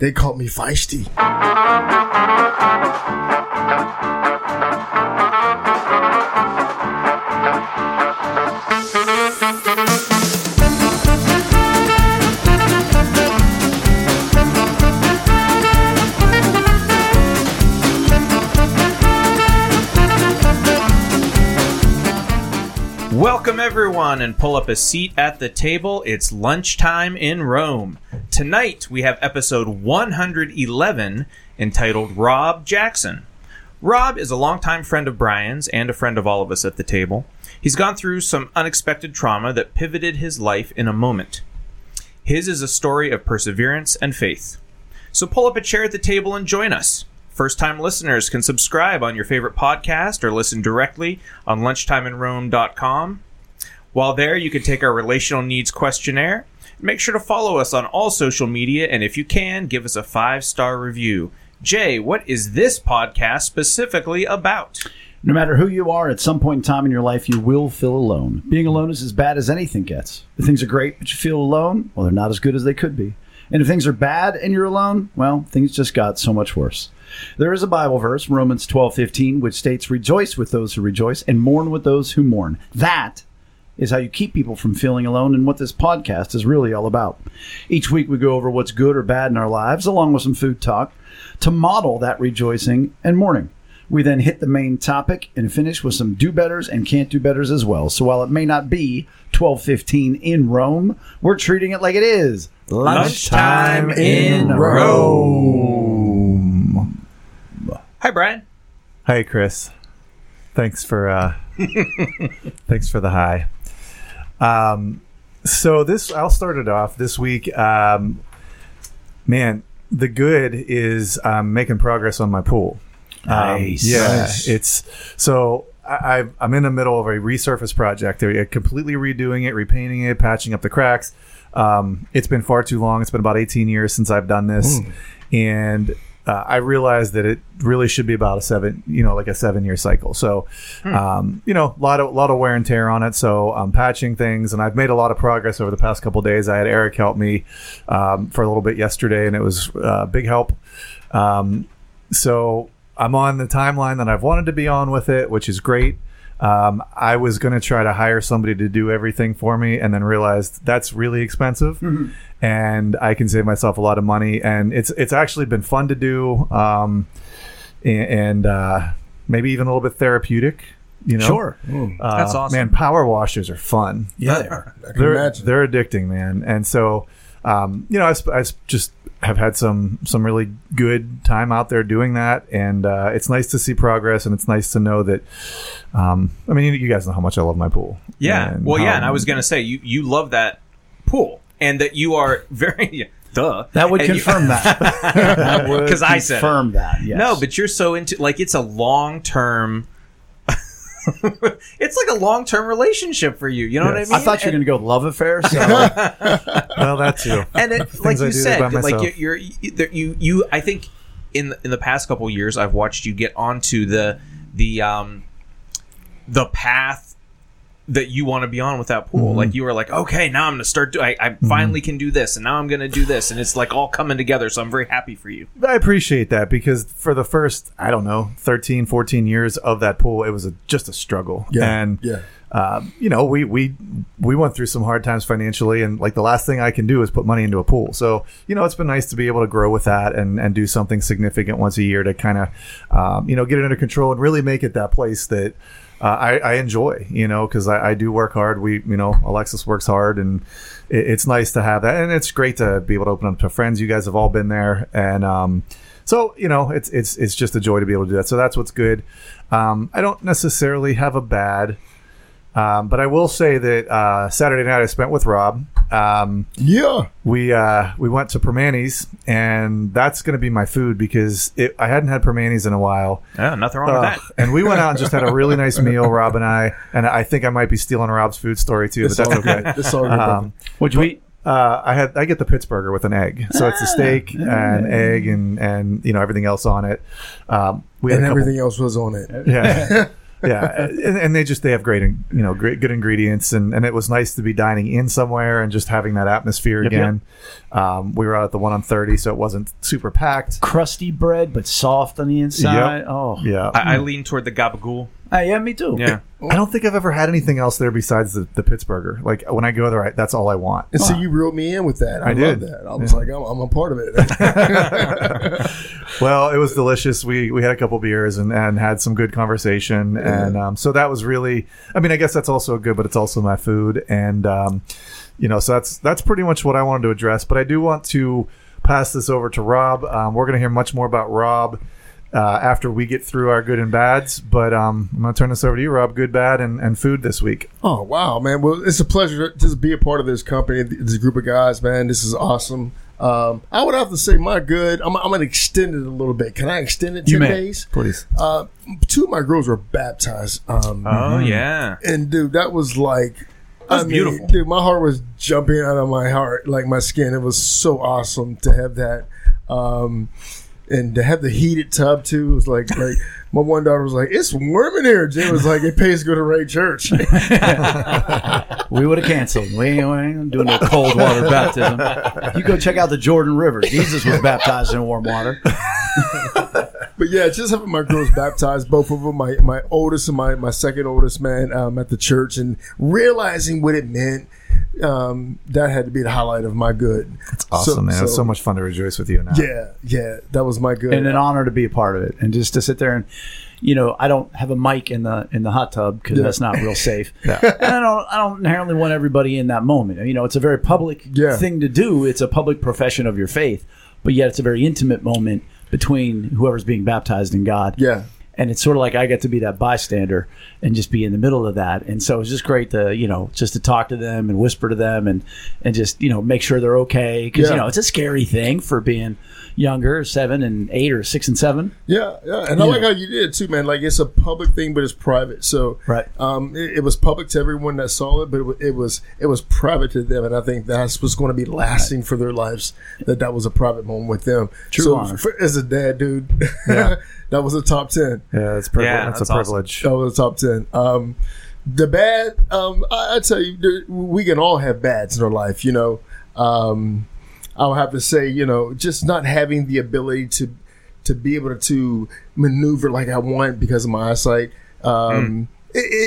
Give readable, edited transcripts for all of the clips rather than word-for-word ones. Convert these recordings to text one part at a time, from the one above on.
They called me feisty. Welcome everyone, and pull up a seat at the table. It's lunchtime in Rome. Tonight we have episode 111 entitled Rob Jackson. Rob is a longtime friend of Brian's and a friend of all of us at the table. He's gone through some unexpected trauma that pivoted his life in a moment. His is a story of perseverance and faith. So pull up a chair at the table and join us. First-time listeners can subscribe on your favorite podcast or listen directly on lunchtimeinrome.com. While there, you can take our relational needs questionnaire. Make sure to follow us on all social media, and if you can, give us a 5-star review. Jay, what is this podcast specifically about? No matter who you are, at some point in time in your life, you will feel alone. Being alone is as bad as anything gets. If things are great, but you feel alone, well, they're not as good as they could be. And if things are bad and you're alone, well, things just got so much worse. There is a Bible verse, Romans 12:15, which states, "Rejoice with those who rejoice and mourn with those who mourn." That is how you keep people from feeling alone and what this podcast is really all about. Each week we go over what's good or bad in our lives, along with some food talk, to model that rejoicing and mourning. We then hit the main topic and finish with some do-betters and can't-do-betters as well. So while it may not be 12:15 in Rome, we're treating it like it is. Lunchtime in Rome. Hi, Brian. Hi, Chris. Thanks for the hi. I'll start it off this week. The good is I'm making progress on my pool. Nice. I'm in the middle of a resurface project. They're completely redoing it, repainting it, patching up the cracks. It's been far too long. It's been about 18 years since I've done this. And I realized that it really should be about a 7-year cycle. So, a lot of wear and tear on it. So I'm patching things, and I've made a lot of progress over the past couple of days. I had Eric help me for a little bit yesterday, and it was a big help. So I'm on the timeline that I've wanted to be on with it, which is great. I was going to try to hire somebody to do everything for me and then realized that's really expensive, and I can save myself a lot of money. And it's actually been fun to do, and maybe even a little bit therapeutic. You know, sure, that's awesome. Man, power washers are fun. Yeah, they are. They're addicting, man. And so, I've had some really good time out there doing that, and it's nice to see progress, and it's nice to know that you guys know how much I love my pool. Yeah. And I was going to say you love that pool, and that you are very that would confirm that. Because I said confirm that. Yes. No, but you're so into it's a long-term it's like a long-term relationship for you. You know what I mean? I thought you were going to go love affair. So, well, that too. And it, like you said, like you. I think in the past couple of years, I've watched you get onto the path that you want to be on with that pool. Mm-hmm. Like you were like, okay, now I'm going to start. I finally can do this, and now I'm going to do this, and it's like all coming together. So I'm very happy for you. I appreciate that, because for the first, 13, 14 years of that pool, it was just a struggle. Yeah. And, we went through some hard times financially, and the last thing I can do is put money into a pool. So, it's been nice to be able to grow with that and do something significant once a year to kind of, get it under control and really make it that place that, I enjoy, because I do work hard. We, Alexis works hard, and it's nice to have that. And it's great to be able to open up to friends. You guys have all been there. And it's just a joy to be able to do that. So that's what's good. I don't necessarily have a bad, but I will say that Saturday night I spent with Rob. We went to Permanis, and that's going to be my food because I hadn't had Permanis in a while. Yeah, nothing wrong with that. And we went out and just had a really nice meal, Rob and I. And I think I might be stealing Rob's food story too, but that's okay. What'd you eat? I get the Pittsburgher with an egg, so it's a steak and egg and everything else on it. We had everything else was on it. Yeah. Yeah, and they have great, you know, good ingredients, and it was nice to be dining in somewhere and just having that atmosphere again. Yep. We were out at the one on 30, so it wasn't super packed. Crusty bread, but soft on the inside. Yep. Oh, yeah. I lean toward the gabagool. Yeah, me too. Yeah, I don't think I've ever had anything else there besides the Pittsburgher. Like when I go there, that's all I want. And so you reeled me in with that. I did. Love that. I was like, I'm a part of it. Well, it was delicious. We had a couple beers and had some good conversation, and so that was really. I mean, I guess that's also good, but it's also my food, and you know, so that's pretty much what I wanted to address. But I do want to pass this over to Rob. We're going to hear much more about Rob after we get through our good and bads, but I'm gonna turn this over to you, Rob. Good, bad, and food this week. Oh wow, man! Well, it's a pleasure to be a part of this company, this group of guys, man. This is awesome. I would have to say my good. I'm gonna extend it a little bit. Can I extend it 10 days? Please. Two of my girls were baptized. Yeah. And dude, that was like. That's beautiful. Dude, my heart was jumping out of my heart, like my skin. It was so awesome to have that. And to have the heated tub, too, it was like my one daughter was like, it's warm in here. Jay was like, it pays to go to Ray Church. We would have canceled. We ain't doing no cold water baptism. You go check out the Jordan River. Jesus was baptized in warm water. But, yeah, just having my girls baptized, both of them, my oldest and my second oldest, man, at the church, and realizing what it meant. That had to be the highlight of my good. That's awesome, man. It's so much fun to rejoice with you now. Yeah, that was my good. And an honor to be a part of it. And just to sit there and, you know, I don't have a mic in the hot tub because that's not real safe. And I don't inherently want everybody in that moment. You know, it's a very public thing to do. It's a public profession of your faith, but yet it's a very intimate moment between whoever's being baptized and God. Yeah. And it's sort of like I got to be that bystander and just be in the middle of that. And so it was just great to, you know, just to talk to them and whisper to them and just, you know, make sure they're okay. Because, you know, it's a scary thing for being younger, 7 and 8 or 6 and 7. Yeah. And I like how you did it too, man. Like it's a public thing, but it's private. So it was public to everyone that saw it, but it was private to them. And I think that's what's going to be lasting for their lives, that was a private moment with them. True so honor. As a dad, dude. Yeah. That was a top 10. Yeah, that's privilege. Yeah, that's a privilege. Awesome. That was a top 10. The bad, I tell you, we can all have bads in our life, you know. I'll have to say, you know, just not having the ability to be able to maneuver like I want because of my eyesight. It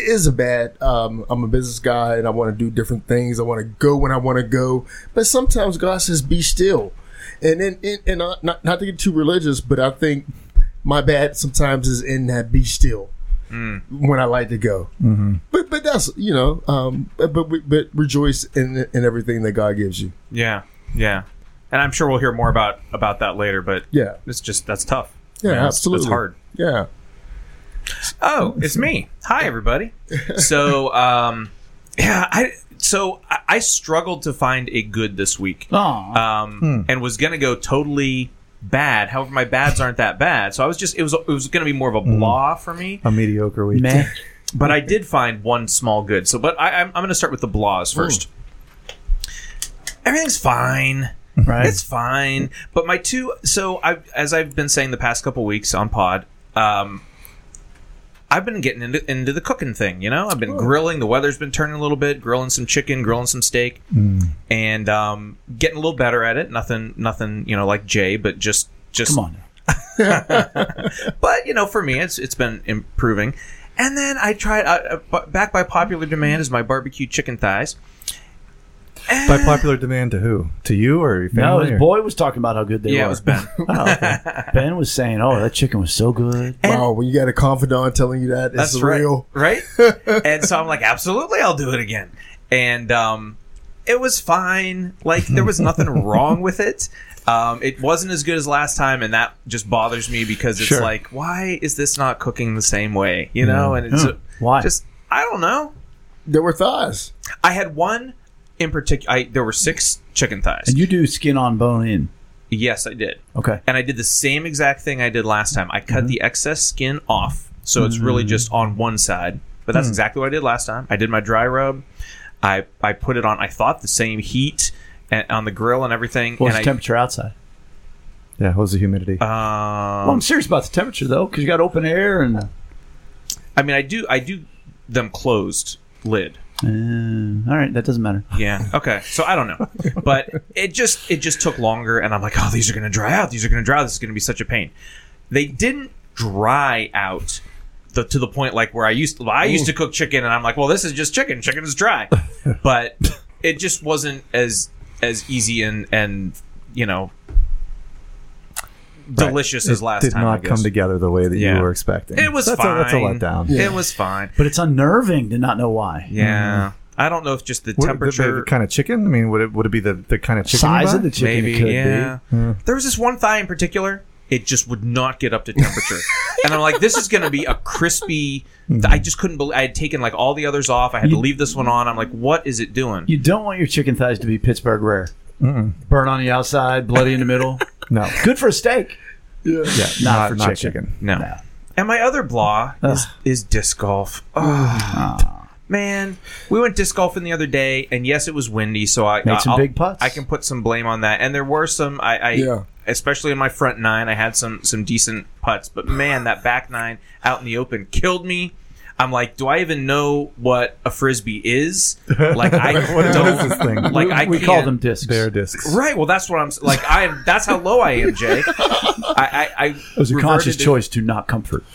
is a bad. I'm a business guy, and I want to do different things. I want to go when I want to go. But sometimes God says, be still. And then, not to get too religious, but I think my bad sometimes is in that be still when I like to go. Mm-hmm. But that's, you know, but rejoice in everything that God gives you. Yeah. And I'm sure we'll hear more about that later, but it's just, that's tough. Yeah, you know, absolutely. It's hard. Yeah. Oh, it's me. Hi, everybody. So, I struggled to find a good this week. And was going to go totally bad. However, my bads aren't that bad, so I was just it was going to be more of a blah for me, a mediocre week. Meh. But I did find one small good. So, but I'm going to start with the blahs first. Everything's fine, right? It's fine. But my two. So as I've been saying the past couple weeks on Pod, I've been getting into the cooking thing. You know, I've been grilling. The weather's been turning a little bit. Grilling some chicken, grilling some steak, and getting a little better at it. Nothing. You know, like Jay, but just come on. But you know, for me, it's been improving. And then I tried back by popular demand is my barbecue chicken thighs. By popular demand to who? To you or your family? No, his boy was talking about how good they were. Yeah, it was Ben. Ben was saying, that chicken was so good. And wow, when you got a confidant telling you that, it's real. Right? And so I'm like, absolutely, I'll do it again. And it was fine. Like, there was nothing wrong with it. It wasn't as good as last time, and that just bothers me because it's like, why is this not cooking the same way? You know? And it's why? Just, I don't know. There were thighs. I had one. In particular, there were 6 chicken thighs. And you do skin on, bone in. Yes, I did. Okay. And I did the same exact thing I did last time. I cut the excess skin off, so it's really just on one side. But that's exactly what I did last time. I did my dry rub. I put it on, I thought, the same heat on the grill and everything. What was the temperature outside? Yeah, what was the humidity? I'm serious about the temperature, though, because you got open air and... I mean, I do them closed lid. All right, that doesn't matter. Yeah. Okay. So I don't know, but it just took longer, and I'm like, oh, these are going to dry out. These are going to dry out. This is going to be such a pain. They didn't dry out to the point like where I used to cook chicken, and I'm like, well, this is just chicken. Chicken is dry, but it just wasn't as easy and you know. Delicious right. as last time. It did not come together the way that you were expecting. It was fine. That's a letdown. Yeah. It was fine. But it's unnerving to not know why. Yeah. Mm. I don't know if just the temperature. The kind of chicken? I mean, would it be the kind of chicken? Size of the chicken? Maybe, it could be. Yeah. There was this one thigh in particular. It just would not get up to temperature. And I'm like, this is going to be a crispy. Mm-hmm. I just couldn't believe. I had taken like all the others off. I had to leave this one on. I'm like, what is it doing? You don't want your chicken thighs to be Pittsburgh rare. Mm-mm. Burn on the outside, bloody in the middle. No. Good for a steak. Yeah. Not for chicken. No. And my other blah is disc golf. Oh, man. We went disc golfing the other day, and yes, it was windy, so I made some big putts. I can put some blame on that. And there were some, especially in my front nine, I had some decent putts. But man, that back nine out in the open killed me. I'm like, do I even know what a Frisbee is? Like, I don't. This thing? Like, we call them discs. They're discs. Right. Well, that's what I'm like. That's how low I am, Jay. It was a conscious choice to not comfort.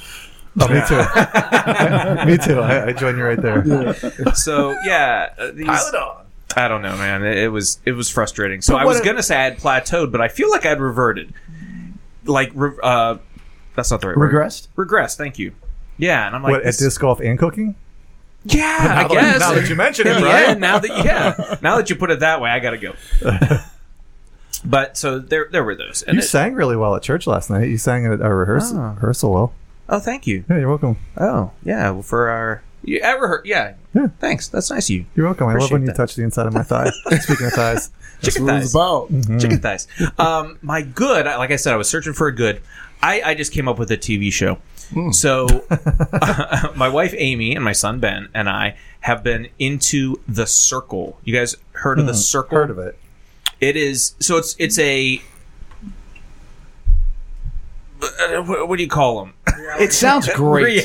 Oh, me too. Me too. I join you right there. Yeah. So, yeah. Pile it on. I don't know, man. It was frustrating. So I was going to say I had plateaued, but I feel like I'd reverted. Like, that's not the right word. Regressed. Thank you. Yeah, and I'm like... What, at disc golf and cooking? Yeah, I guess. Now that you mention it, right? Now that you put it that way, I got to go. But, so, there were those. And you sang really well at church last night. You sang at our rehearsal well. Oh, thank you. Yeah, you're welcome. Oh, yeah, well, for our... Yeah. Thanks. That's nice of you. You're welcome. I love when you touch the inside of my thigh. Speaking of thighs. Chicken thighs. My good, like I said, I was searching for a good. I just came up with a TV show. Mm. So my wife, Amy, and my son, Ben, and I have been into The Circle. You guys heard of The Circle? Heard of it. It is. So it's a. What do you call them? It sounds great.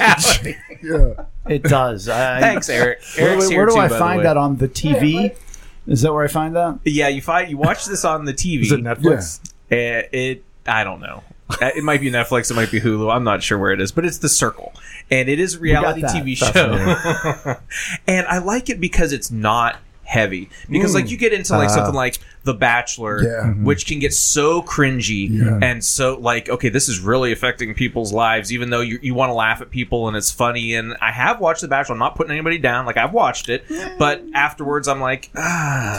Yeah. It does. Thanks, Eric. Where do I find that on the TV? Is that where I find that? Yeah, you watch this on the TV. Is it Netflix? Yeah. I don't know. It might be Netflix. It might be Hulu. I'm not sure where it is, but it's The Circle, and it is a reality TV show. And I like it because it's not heavy. Because like you get into like something like The Bachelor, which can get so cringy and so like, okay, this is really affecting people's lives, even though you want to laugh at people and it's funny. And I have watched The Bachelor. I'm not putting anybody down. Like I've watched it, but afterwards I'm like,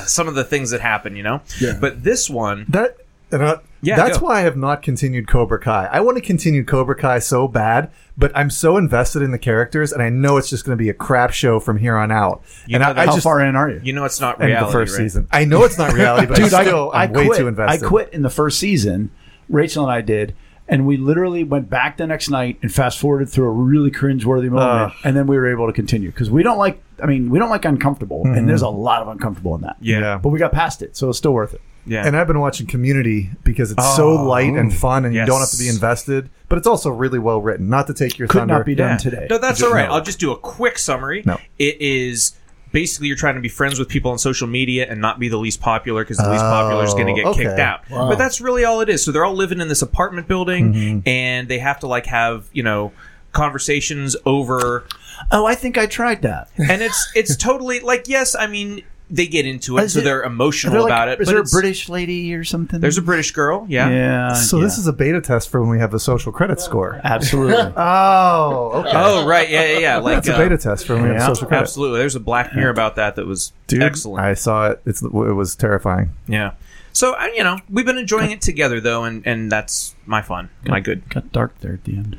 some of the things that happen, you know. Yeah. But this one that. That's why I have not continued Cobra Kai. I want to continue Cobra Kai so bad, but I'm so invested in the characters, and I know it's just going to be a crap show from here on out. How far in are you? You know it's not reality. In the first season. I know it's not reality, but I'm way too invested. I quit in the first season. Rachel and I did. And we literally went back the next night and fast-forwarded through a really cringe-worthy moment, and then we were able to continue. Because we don't like uncomfortable, and there's a lot of uncomfortable in that. Yeah. But we got past it, so it's still worth it. Yeah. And I've been watching Community because it's so light and fun, and you don't have to be invested. But it's also really well written. Not to take your thunder. Could not be done today. No, that's all right. I'll just do a quick summary. No. It is... Basically, you're trying to be friends with people on social media and not be the least popular because the least popular is going to get kicked out. Wow. But that's really all it is. So they're all living in this apartment building and they have to like have, you know, conversations over. Oh, I think I tried that. And it's totally like, yes, I mean, they get into it. They're emotional about it. Is there a British lady or something? There's a British girl. Yeah. So this is a beta test for when we have a social credit score. Absolutely. Okay. Oh, right. Yeah. Like, it's a beta test for when we have social credit. Absolutely. There's a Black Mirror about that was excellent. I saw it. It was terrifying. Yeah. So, you know, we've been enjoying it together, though, and that's my fun. My good. Got dark there at the end.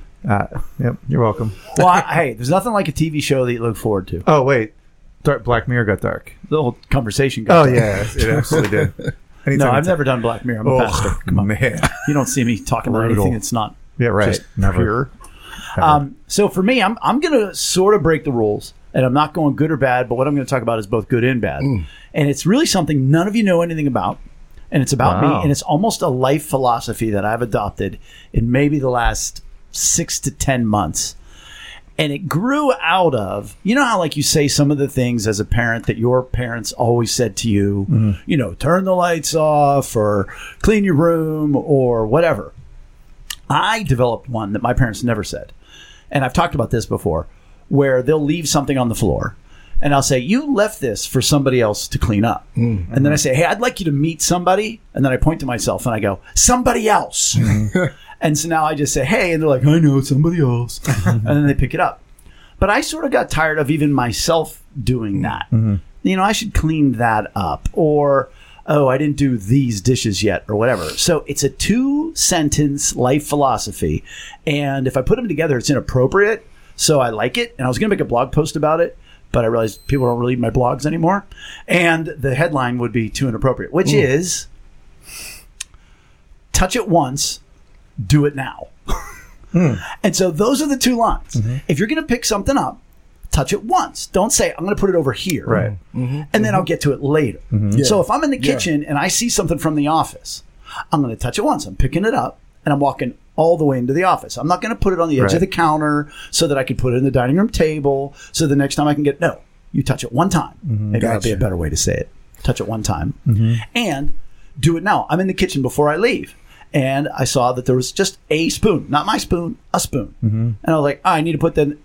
Yep. You're welcome. Well, hey, there's nothing like a TV show that you look forward to. Oh, wait. Black Mirror got dark. The whole conversation got dark. Oh, yeah. It absolutely did. Anytime I've never done Black Mirror. I'm a pastor. Come on. Man. You don't see me talking about anything that's not pure. So for me, I'm going to sort of break the rules, and I'm not going good or bad, but what I'm going to talk about is both good and bad. Mm. And it's really something none of you know anything about, and it's about me, and it's almost a life philosophy that I've adopted in maybe the last 6 to 10 months. And it grew out of, you know how like you say some of the things as a parent that your parents always said to you, mm-hmm. you know, turn the lights off or clean your room or whatever. I developed one that my parents never said. And I've talked about this before, where they'll leave something on the floor. And I'll say, you left this for somebody else to clean up. Mm-hmm. And then I say, hey, I'd like you to meet somebody. And then I point to myself and I go, somebody else. Mm-hmm. And so now I just say, hey, and they're like, I know, somebody else. Mm-hmm. And then they pick it up. But I sort of got tired of even myself doing that. Mm-hmm. You know, I should clean that up. Or, oh, I didn't do these dishes yet or whatever. So it's a 2-sentence life philosophy. And if I put them together, it's inappropriate. So I like it. And I was going to make a blog post about it, but I realized people don't read my blogs anymore. And the headline would be too inappropriate, which Ooh. Is touch it once, do it now. And so those are the two lines. Mm-hmm. If you're going to pick something up, touch it once. Don't say, I'm going to put it over here. Right. Mm-hmm. And then I'll get to it later. Mm-hmm. Yeah. So if I'm in the kitchen and I see something from the office, I'm going to touch it once. I'm picking it up and I'm walking all the way into the office. I'm not going to put it on the edge of the counter so that I can put it in the dining room table so the next time I can get... No, you touch it one time. Mm-hmm. Maybe that'd be a better way to say it. Touch it one time. Mm-hmm. And do it now. I'm in the kitchen before I leave. And I saw that there was just a spoon. Not my spoon, a spoon. Mm-hmm. And I was like, oh, I need to put that in.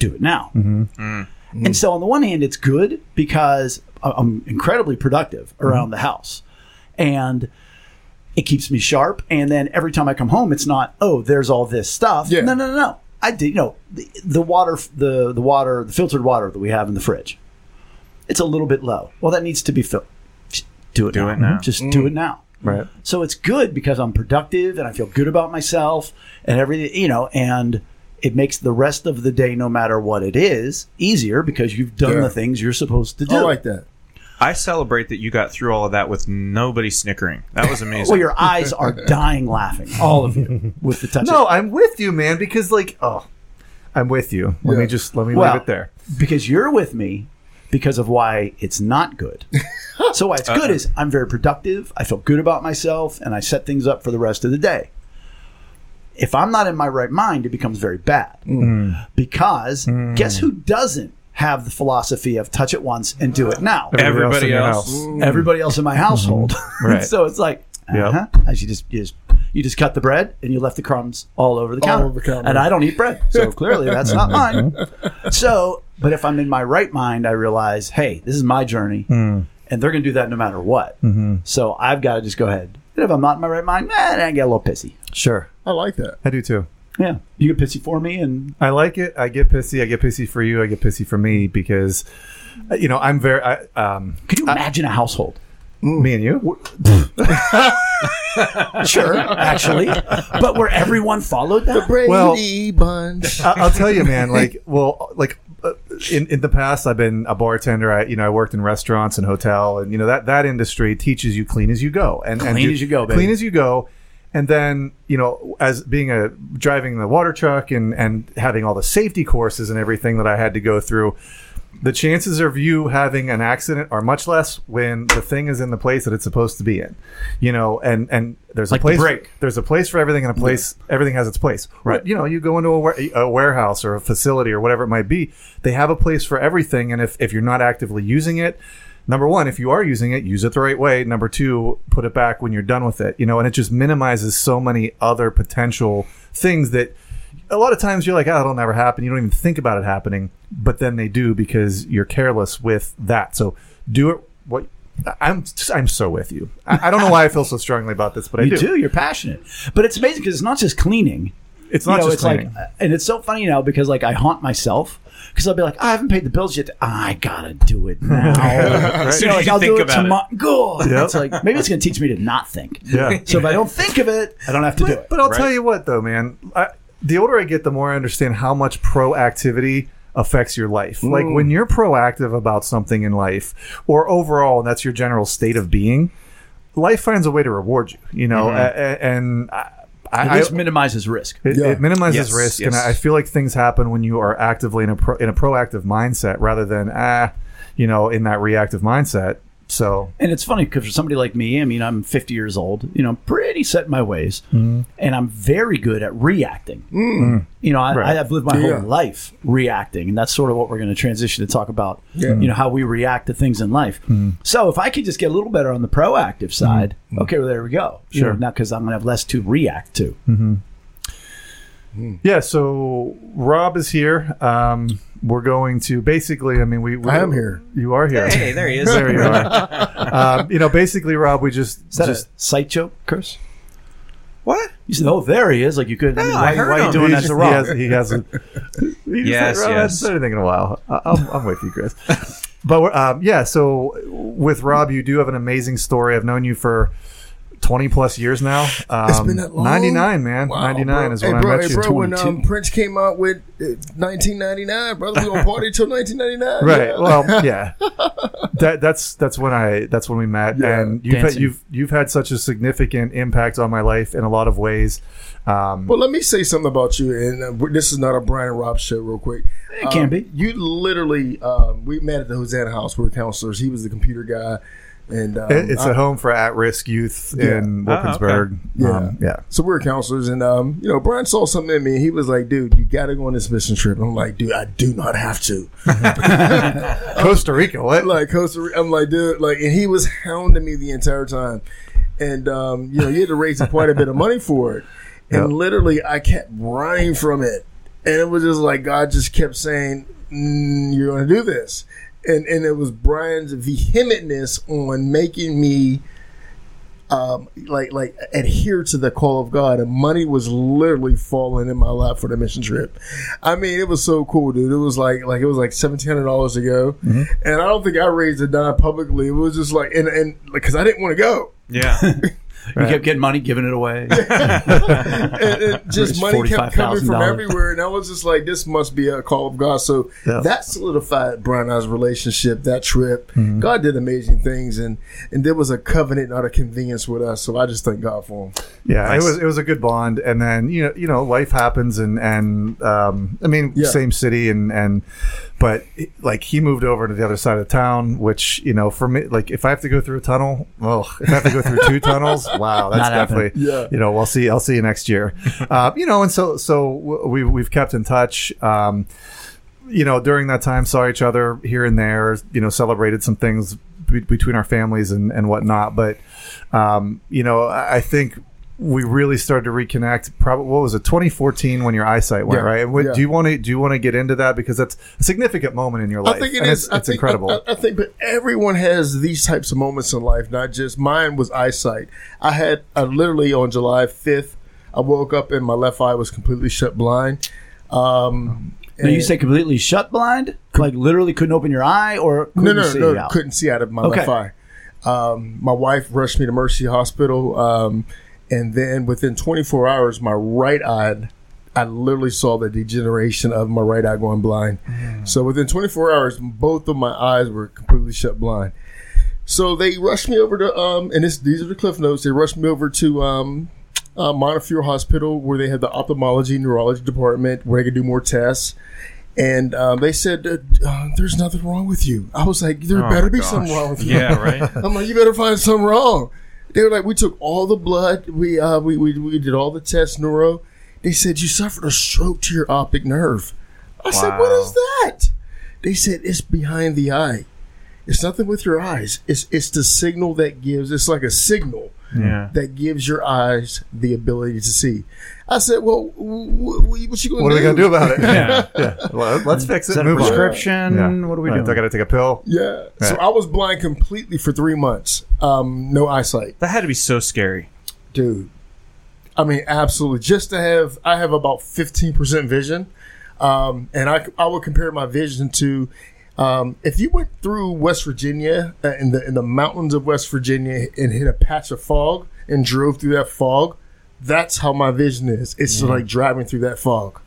Do it now. Mm-hmm. Mm-hmm. And so on the one hand, it's good because I'm incredibly productive around the house. And... it keeps me sharp, and then every time I come home, it's not, oh, there's all this stuff. Yeah. No. I did, you know, the water, the filtered water that we have in the fridge, it's a little bit low. Well, that needs to be filled. Do it now. Just do it now. Right. So it's good because I'm productive and I feel good about myself and everything, you know, and it makes the rest of the day, no matter what it is, easier because you've done the things you're supposed to do. I like that. I celebrate that you got through all of that with nobody snickering. That was amazing. Well, your eyes are dying laughing, all of you, with the touch. No, I'm with you, man, because like, oh, I'm with you. Let me leave it there. Because you're with me because of why it's not good. So why it's good is I'm very productive. I feel good about myself, and I set things up for the rest of the day. If I'm not in my right mind, it becomes very bad because guess who doesn't have the philosophy of touch it once and do it now? Everybody else in my household. Right. So it's like, as you just cut the bread and you left the crumbs all over the counter. And I don't eat bread, so clearly that's not mine. So, but if I'm in my right mind, I realize, hey, this is my journey, and they're going to do that no matter what. Mm-hmm. So I've got to just go ahead. And if I'm not in my right mind, I get a little pissy. Sure, I like that. I do too. Yeah, you get pissy for me, and I like it. I get pissy. I get pissy for you. I get pissy for me because, you know, I'm very. Could you imagine a household? Me and you? Sure, actually, but where everyone followed that? The Brady Bunch. I'll tell you, man. In the past, I've been a bartender. I worked in restaurants and hotel, and you know that industry teaches you clean as you go, and clean as you go. And then, you know, as being driving the water truck and having all the safety courses and everything that I had to go through, the chances of you having an accident are much less when the thing is in the place that it's supposed to be in, you know, and there's like a place, there's a place for everything and a place, everything has its place, right? But, you know, you go into a warehouse or a facility or whatever it might be, they have a place for everything. And if you're not actively using it, number one, if you are using it, use it the right way. Number two, put it back when you're done with it. You know, and it just minimizes so many other potential things that a lot of times you're like, oh, it'll never happen. You don't even think about it happening. But then they do because you're careless with that. So do it. What I'm so with you. I don't know why I feel so strongly about this, but I do. You do. You're passionate. But it's amazing because it's not just cleaning. It's not just cleaning. Like, and it's so funny now because like I haunt myself. Because I'll be like, I haven't paid the bills yet. I gotta do it now. Right. So like, I'll do it tomorrow. Cool. Yep. It's like maybe it's gonna teach me to not think. Yeah. So if I don't think of it, I don't have to do it. But I'll tell you what, though, man. The older I get, the more I understand how much proactivity affects your life. Ooh. Like when you're proactive about something in life, or overall, and that's your general state of being, life finds a way to reward you. You know, It minimizes risk. It minimizes risk. Yes. And I feel like things happen when you are actively in a proactive mindset rather than, in that reactive mindset. So, and it's funny because for somebody like me, I mean, I'm 50 years old, you know, I'm pretty set in my ways, and I'm very good at reacting. You know, I've lived my whole life reacting, and that's sort of what we're going to transition to talk about, you know, how we react to things in life. So if I could just get a little better on the proactive side, okay, well, there we go. Sure. You know, not because I'm going to have less to react to. Yeah, so Rob is here. We're going to basically, I mean, I am here. You are here. Hey, there he is. There you are. You know, basically, Rob, we just... Is that just a sight joke, Chris? What? You said, oh, there he is. Like, you couldn't... No, I mean, why are you doing that to Rob? He hasn't... Yes, I haven't said anything in a while. I'm with you, Chris. But, yeah, so with Rob, you do have an amazing story. I've known you for... 20 plus years now. It's been that long. 99, man. Wow, 99 bro. Is when I met you. Hey, bro, when Prince came out with 1999, brother, we gonna party till 1999. Right. Yeah. Well, yeah. That's when we met, and you've had such a significant impact on my life in a lot of ways. Well, let me say something about you, and this is not a Brian and Rob show. Real quick, it can be. You literally, we met at the Hosanna House. We were counselors. He was the computer guy. And it's a home for at-risk youth in Wilkinsburg. So we were counselors, and you know, Brian saw something in me, and he was like, "Dude, you got to go on this mission trip." And I'm like, "Dude, I do not have to." Costa Rica, what? Like Costa Rica. I'm like, dude, like, and he was hounding me the entire time, and you know, you had to raise quite a bit of money for it, and literally, I kept running from it, and it was just like God just kept saying, "You're going to do this." And it was Brian's vehementness on making me like adhere to the call of God, and money was literally falling in my lap for the mission trip. I mean, it was so cool, dude. It was like $1,700 to go, and I don't think I raised a dime publicly. It was just like and because I didn't want to go. Yeah. Right. You kept getting money, giving it away. and just money kept coming from everywhere. And I was just like, this must be a call of God. So that solidified Brian and I's relationship, that trip. Mm-hmm. God did amazing things. And there was a covenant, not a convenience with us. So I just thank God for him. Yeah, nice. It was a good bond. And then, you know, life happens. And I mean, same city. But like he moved over to the other side of town, which, you know, for me, like if I have to go through a tunnel, if I have to go through two tunnels, wow, that's definitely, you know, we'll see. I'll see you next year. You know, and so we've kept in touch, you know, during that time, saw each other here and there, you know, celebrated some things between our families and whatnot. But, you know, I think we really started to reconnect. Probably, what was it, 2014 when your eyesight went right? Do you want to get into that, because that's a significant moment in your life? I think it's incredible. I think, but everyone has these types of moments in life. Not just mine was eyesight. I literally on July 5th, I woke up and my left eye was completely shut blind. Now you say completely shut blind, like literally couldn't open your eye or couldn't see out? Couldn't see out of my left eye. My wife rushed me to Mercy Hospital. And then within 24 hours, my right eye, I literally saw the degeneration of my right eye going blind. So within 24 hours, both of my eyes were completely shut blind. So they rushed me over to, and these are the cliff notes, they rushed me over to Montefiore Hospital, where they had the ophthalmology and neurology department, where I could do more tests. And they said, there's nothing wrong with you. I was like, there better be something wrong with you. Yeah, right. I'm like, you better find something wrong. They were like, we took all the blood, we did all the tests, neuro. They said, you suffered a stroke to your optic nerve. I said, what is that? They said, it's behind the eye. It's nothing with your eyes. It's the signal that gives, it's like a signal that gives your eyes the ability to see. I said, well, what you going to do? What are we going to do about it? Well, let's fix it. Is that a prescription? Yeah. What do we do? I got to take a pill? Yeah. Right. So I was blind completely for 3 months. No eyesight. That had to be so scary. Dude. I mean, absolutely. Just to have, I have about 15% vision. And I would compare my vision to, if you went through West Virginia, in the mountains of West Virginia, and hit a patch of fog and drove through that fog, that's how my vision is. It's like driving through that fog.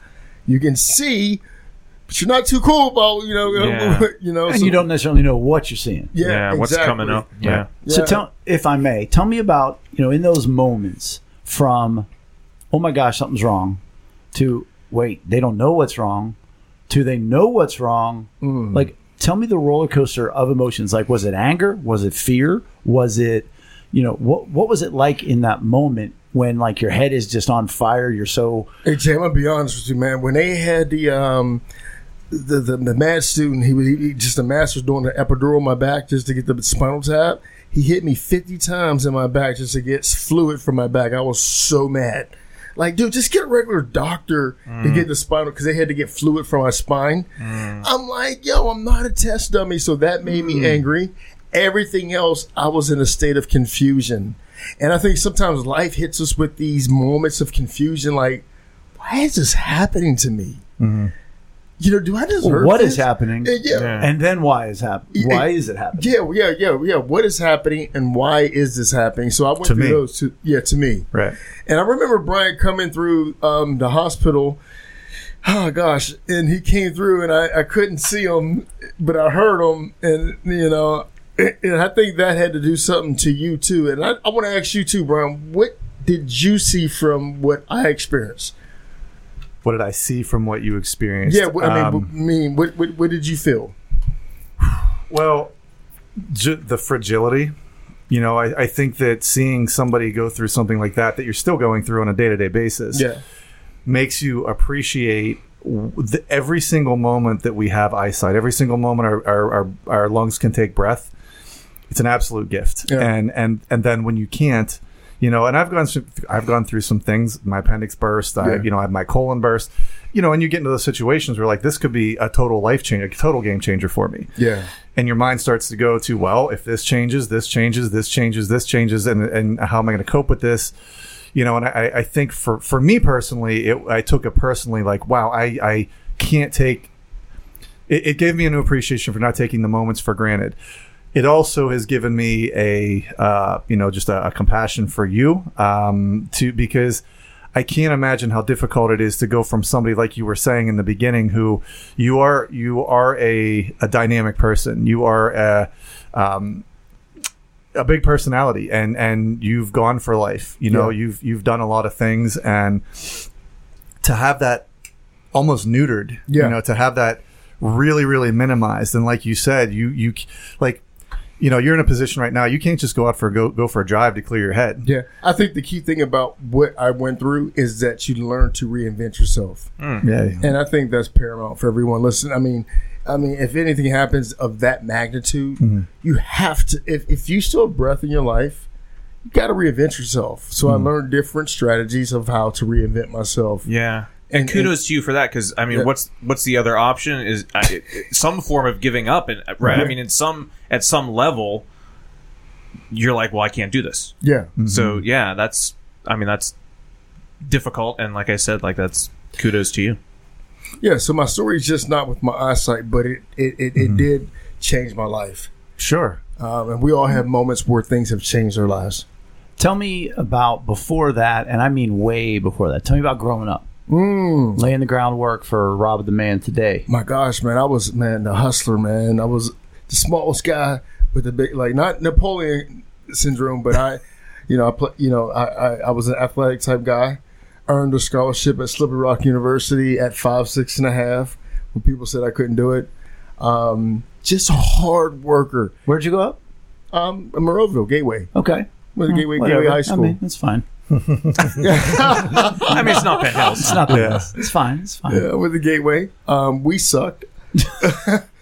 You can see, but you're not too cool about, you know. And so, you don't necessarily know what you're seeing. Yeah, exactly. What's coming up. Yeah. So if I may, tell me about, you know, in those moments from, oh my gosh, something's wrong, to wait, they don't know what's wrong, to they know what's wrong. Like, Tell me the roller coaster of emotions. Like, was it anger? Was it fear? Was it, you know, what was it like in that moment when, like, your head is just on fire? You're so... Hey, Jay, I'm going to be honest with you, man. When they had the mad student, he just the master's doing the epidural on my back just to get the spinal tap. He hit me 50 times in my back just to get fluid from my back. I was so mad. Like, dude, just get a regular doctor to get the spinal, because they had to get fluid from my spine. I'm like, yo, I'm not a test dummy. So that made me angry. Everything else, I was in a state of confusion. And I think sometimes life hits us with these moments of confusion. Like, why is this happening to me? You know, do I deserve what this? Is happening? Yeah. And then why is it happening? Yeah. What is happening and why is this happening? So I went through those two. Yeah, to me. Right. And I remember Brian coming through the hospital. Oh, gosh. And he came through and I couldn't see him, but I heard him. And, you know, and I think that had to do something to you, too. And I want to ask you, too, Brian, what did you see from what I experienced? What did I see from what you experienced? Yeah, what did you feel? Well, the fragility. You know, I think that seeing somebody go through something like that you're still going through on a day-to-day basis, makes you appreciate every single moment that we have eyesight. Every single moment our lungs can take breath. It's an absolute gift. Yeah. And then when you can't, you know, and I've gone through some things. My appendix burst. I had my colon burst. You know, and you get into those situations where, like, this could be a total life changer, a total game changer for me. Yeah. And your mind starts to go to, well, if this changes, this changes, this changes, this changes, and how am I going to cope with this? You know, and I think for me personally, I took it personally. Like, wow, I can't take. It gave me a new appreciation for not taking the moments for granted. It also has given me a compassion for you, because I can't imagine how difficult it is to go from somebody, like you were saying in the beginning, who you are a dynamic person. You are a big personality, and you've gone for life. You know, you've done a lot of things, and to have that almost neutered, you know, to have that really, really minimized, and like you said, you like. You know, you're in a position right now. You can't just go out for go for a drive to clear your head. Yeah, I think the key thing about what I went through is that you learn to reinvent yourself. Yeah, and I think that's paramount for everyone. Listen, I mean, if anything happens of that magnitude, you have to. If you still have breath in your life, you got to reinvent yourself. So I learned different strategies of how to reinvent myself. Yeah. And kudos to you for that, because, I mean, what's the other option is some form of giving up, and right? I mean, at some level, you're like, well, I can't do this. Yeah. Mm-hmm. So that's difficult, and like I said, like, that's kudos to you. Yeah. So my story is just not with my eyesight, but it did change my life. Sure. And we all have moments where things have changed our lives. Tell me about before that, and I mean way before that. Tell me about growing up. Laying the groundwork for Rob the Man today. My gosh, man, I was the hustler, man. I was the smallest guy with the big, like, not Napoleon syndrome, but I was an athletic type guy. Earned a scholarship at Slippery Rock University at 5'6.5" when people said I couldn't do it. Just a hard worker. Where'd you go up? Moreauville, Gateway. Okay, went to Gateway High School. I mean, that's fine. I mean, it's not penthouse. It's not penthouse. Yeah. It's fine. It's fine. Yeah, with the Gateway, we sucked.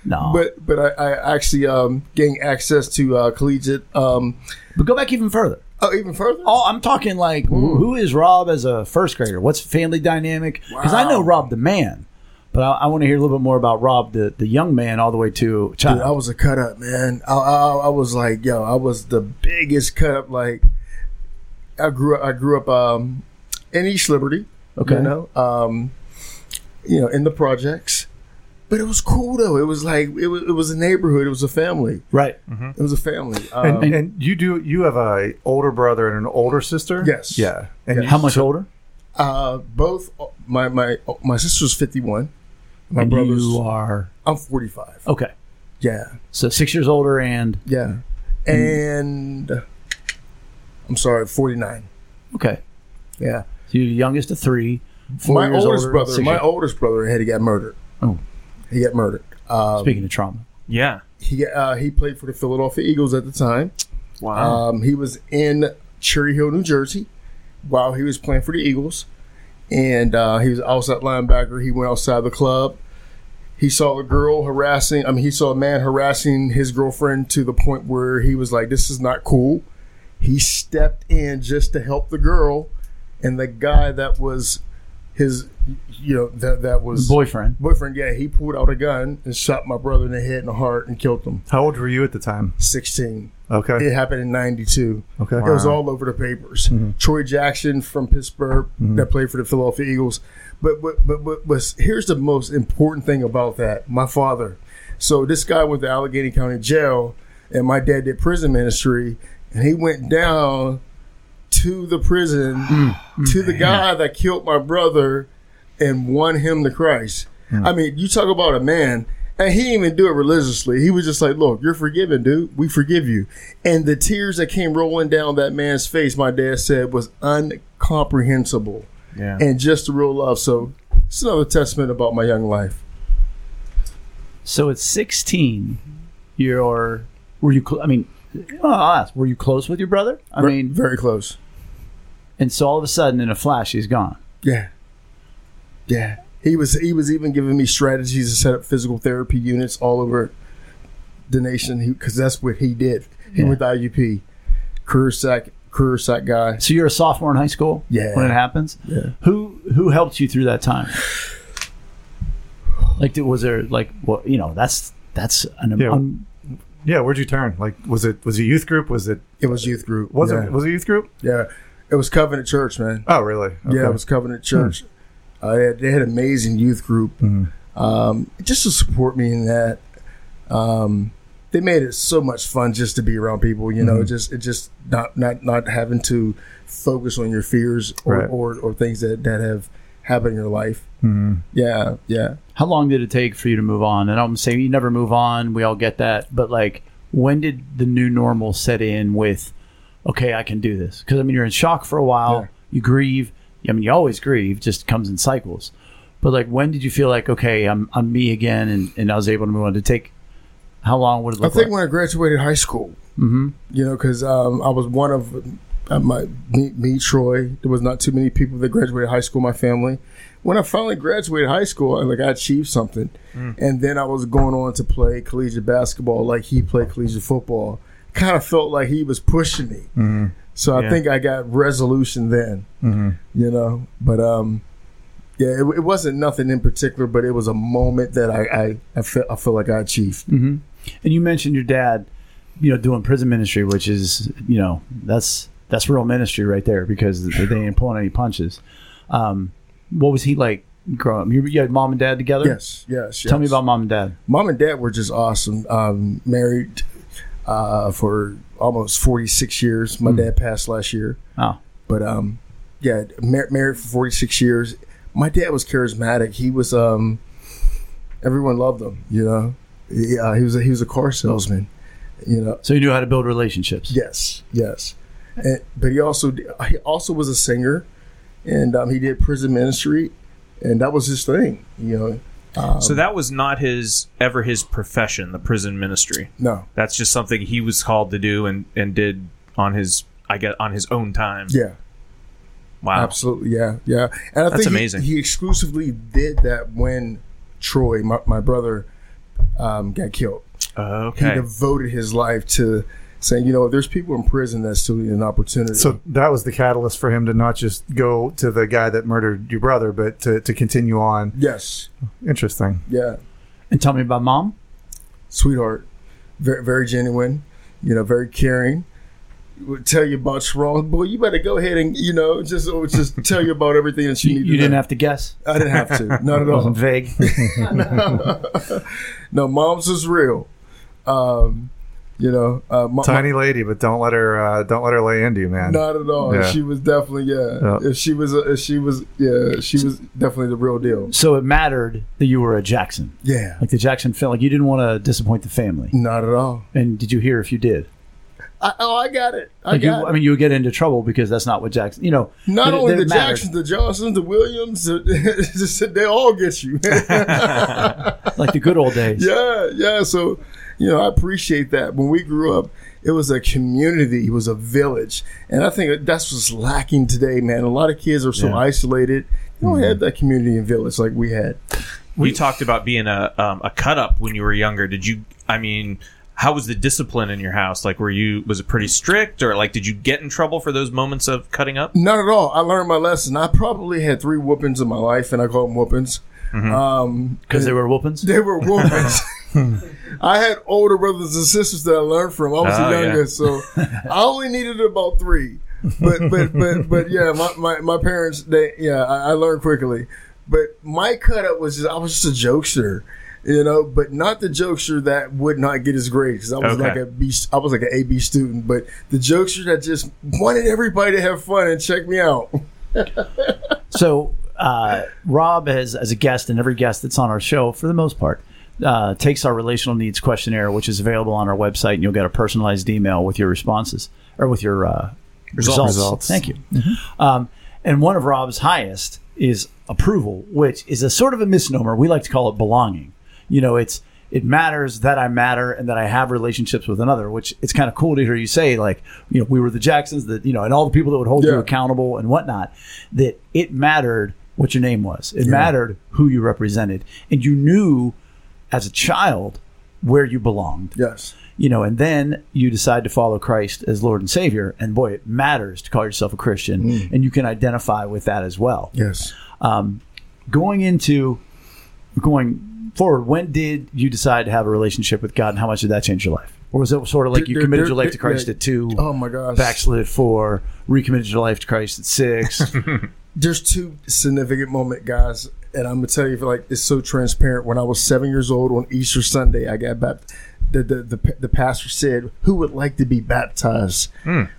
No, but I actually gained access to collegiate. But go back even further. Oh, even further. Oh, I'm talking like who is Rob as a first grader? What's family dynamic? Because I know Rob the Man, but I want to hear a little bit more about Rob the young man all the way to child. Dude, I was a cut up, man. I was like, yo, I was the biggest cut up, like. I grew up in East Liberty, okay. You know, in the projects, but it was cool though. It was like it was a neighborhood. It was a family, right? Mm-hmm. It was a family. And you have an older brother and an older sister. Yes. Yeah. And how much older? Both. My sister's 51. My brother's. You are. I'm 45. Okay. Yeah. So 6 years older and. Yeah. And I'm sorry, 49. Okay. Yeah. So you're the youngest of three. My oldest brother had got murdered. Oh. He got murdered. Speaking of trauma. Yeah. He played for the Philadelphia Eagles at the time. Wow. He was in Cherry Hill, New Jersey while he was playing for the Eagles. And he was an outside linebacker. He went outside the club. He saw a girl harassing. I mean, he saw a man harassing his girlfriend to the point where he was like, this is not cool. He stepped in just to help the girl, and the guy that was his, you know, that was boyfriend. Yeah, he pulled out a gun and shot my brother in the head and the heart and killed him. How old were you at the time? 16. Okay. It happened in 92. Okay. Wow. It was all over the papers. Mm-hmm. Troy Jackson from Pittsburgh, mm-hmm. that played for the Philadelphia Eagles. But here's the most important thing about that. My father. So this guy went to Allegheny County Jail, and my dad did prison ministry, and he went down to the prison to the guy that killed my brother and won him to Christ. Mm. I mean, you talk about a man. And he didn't even do it religiously. He was just like, look, you're forgiven, dude. We forgive you. And the tears that came rolling down that man's face, my dad said, was incomprehensible. Yeah. And just the real love. So it's another testament about my young life. So at 16, were you close with your brother? Very close. And so all of a sudden, in a flash, he's gone. Yeah. Yeah. He was even giving me strategies to set up physical therapy units all over the nation, because that's what he did. He went to IUP, career sack guy. So you're a sophomore in high school when it happens? Yeah. Who helped you through that time? Like, was there, like, well, you know, that's an... Yeah. Where'd you turn? Like, was it youth group? It was youth group. Was it youth group? Yeah. It was Covenant Church, man. Oh, really? Okay. Yeah, it was Covenant Church. Hmm. They had an amazing youth group, just to support me in that. They made it so much fun just to be around people, you know, just not having to focus on your fears or things that have happened in your life. Mm-hmm. Yeah, yeah. How long did it take for you to move on? And I'm saying you never move on. We all get that. But, like, when did the new normal set in with, okay, I can do this? Because, I mean, you're in shock for a while. Yeah. You grieve. I mean, you always grieve, just comes in cycles. But, like, when did you feel like, okay, I'm me again, and I was able to move on? How long would it look like? I think when I graduated high school, you know, because I was one of Troy. There was not too many people that graduated high school in my family. When I finally graduated high school, I achieved something. Mm. And then I was going on to play collegiate basketball like he played collegiate football. Kind of felt like he was pushing me. Mm-hmm. So I think I got resolution then, you know. But, it wasn't nothing in particular, but it was a moment that I feel like I achieved. Mm-hmm. And you mentioned your dad, you know, doing prison ministry, which is, you know, that's real ministry right there, because they ain't pulling any punches. What was he like growing up? You had mom and dad together? Yes. Tell me about mom and dad. Mom and dad were just awesome. Married for almost 46 years. My dad passed last year. Oh. But, married for 46 years. My dad was charismatic. He was, everyone loved him, you know. He was a car salesman, you know. So he knew how to build relationships. Yes. And, but he also was a singer, and he did prison ministry, and that was his thing, you know. So that was not his profession, the prison ministry. No, that's just something he was called to do and did on his own time. Yeah. Wow. Absolutely. Yeah. And that's amazing. He exclusively did that when Troy, my brother, got killed. Okay. He devoted his life to saying, you know, there's people in prison that still need an opportunity. So that was the catalyst for him to not just go to the guy that murdered your brother, but to continue on. Yes. Interesting. Yeah. And tell me about mom. Sweetheart. Very, very genuine, you know, very caring. Would tell you about strong, boy, you better go ahead and, you know, just tell you about everything that you need to know. You didn't have to guess? I didn't have to. Not at all. It wasn't vague. No, mom's is real. You know, tiny lady, but don't let her lay into you, man. Not at all. Yeah. She was definitely, She was definitely the real deal. So it mattered that you were a Jackson. Yeah. Like the Jackson family, like you didn't want to disappoint the family. Not at all. And did you hear if you did? I got it. I got it. I mean, you would get into trouble because that's not what Jackson, you know. Not only the Jacksons, the Johnsons, the Williams, they all get you. Like the good old days. Yeah. So You know, I appreciate that. When we grew up, it was a community. It was a village. And I think that's what's lacking today, man. A lot of kids are so isolated. You don't have that community and village like we had. We talked about being a cut-up when you were younger. Did you, I mean, how was the discipline in your house? Like, was it pretty strict? Or, like, did you get in trouble for those moments of cutting up? Not at all. I learned my lesson. I probably had 3 whoopings in my life, and I call them whoopings. Because they were whoopings? They were whoopings. I had older brothers and sisters that I learned from. I was the youngest, so I only needed about 3. But yeah, my parents, I learned quickly. But my cut up was I was just a jokester, you know, but not the jokester that would not get his grades. I was like an A B student, but the jokester that just wanted everybody to have fun and check me out. So Rob has, as a guest, and every guest that's on our show for the most part, takes our relational needs questionnaire, which is available on our website, and you'll get a personalized email with your responses or with your results. Thank you. Mm-hmm. And one of Rob's highest is approval, which is a sort of a misnomer. We like to call it belonging. You know, it matters that I matter and that I have relationships with another, which it's kind of cool to hear you say, like, you know, we were the Jacksons, that, you know, and all the people that would hold you accountable and whatnot, that it mattered what your name was. It mattered who you represented. And you knew as a child where you belonged. Yes. You know, and then you decide to follow Christ as Lord and Savior. And boy, it matters to call yourself a Christian. Mm. And you can identify with that as well. Yes. Going forward, when did you decide to have a relationship with God, and how much did that change your life? Or was it sort of like you committed your life to Christ at 2? Oh my gosh. Backslid at 4, recommitted your life to Christ at 6. There's 2 significant moments, guys. And I'm going to tell you, like, it's so transparent. When I was 7 years old on Easter Sunday, I got baptized. The pastor said, who would like to be baptized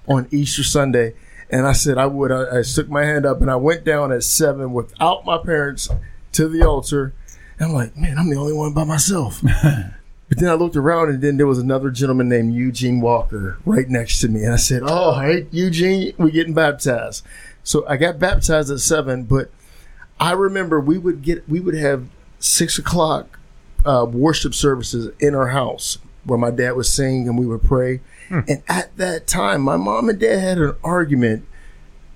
on Easter Sunday? And I said, I would. I stuck my hand up, and I went down at 7 without my parents to the altar. And I'm like, man, I'm the only one by myself. But then I looked around, and then there was another gentleman named Eugene Walker right next to me. And I said, oh, hey, Eugene, we're getting baptized. So I got baptized at 7, but I remember we would have 6 o'clock worship services in our house where my dad would sing and we would pray. And at that time, my mom and dad had an argument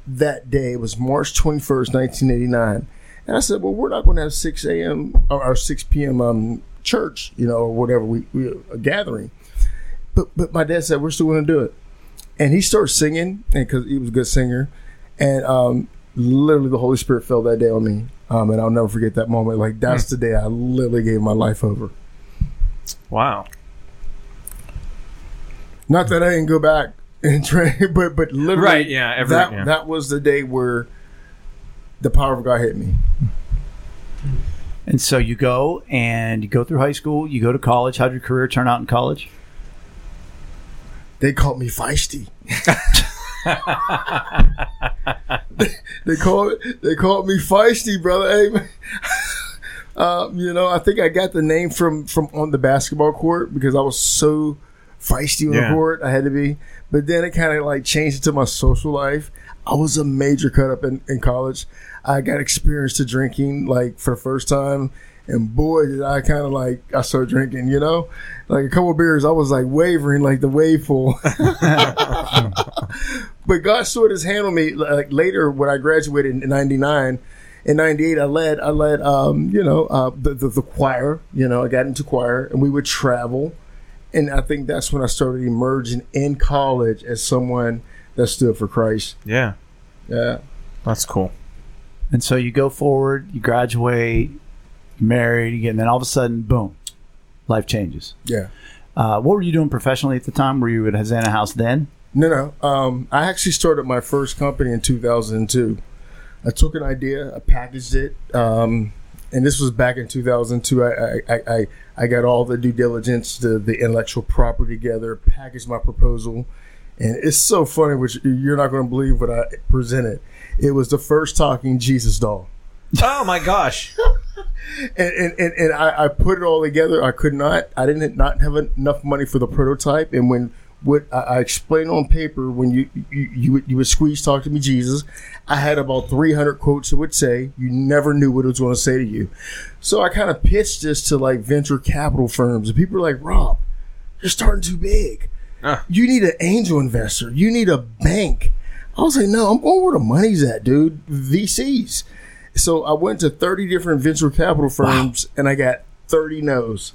that day. It was March 21st, 1989. And I said, well, we're not going to have 6 a.m. or 6 p.m. Church, you know, or whatever, we a gathering. But my dad said, we're still going to do it. And he started singing, because he was a good singer. And literally the Holy Spirit fell that day on me. And I'll never forget that moment. Like, that's the day I literally gave my life over. Wow. Not that I didn't go back and train, but literally, that was the day where the power of God hit me. And so you go through high school, you go to college. How'd your career turn out in college? They called me feisty. They called me feisty, brother. Hey, you know, I think I got the name from on the basketball court because I was so feisty on the court. I had to be. But then it kind of like changed into my social life. I was a major cut up in college. I got experienced to drinking, like, for the first time. And boy, did I kind of like, I started drinking, you know, like a couple of beers. I was like wavering like the wave pool. But God sort of handled me. Like later when I graduated in 99, in 98, I led, you know, the choir, you know, I got into choir and we would travel. And I think that's when I started emerging in college as someone that stood for Christ. Yeah. Yeah. That's cool. And so you go forward, you graduate, married again, then all of a sudden, boom, life changes. Yeah. What were you doing professionally at the time? Were you at Hosanna House then? No. I actually started my first company in 2002. I took an idea, I packaged it, and this was back in 2002. I got all the due diligence, the intellectual property together, packaged my proposal, and it's so funny, which you're not going to believe what I presented. It was the first talking Jesus doll. Oh my gosh. And I put it all together. I did not have enough money for the prototype. And when what I explained on paper, when you would squeeze "Talk to Me, Jesus," I had about 300 quotes that would say you never knew what it was going to say to you. So I kind of pitched this to like venture capital firms, and people were like, "Rob, You're starting too big. You need an angel investor. You need a bank. I was like, no, I'm going where the money's at, dude. VCs. So I went to 30 different venture capital firms, and I got 30 no's.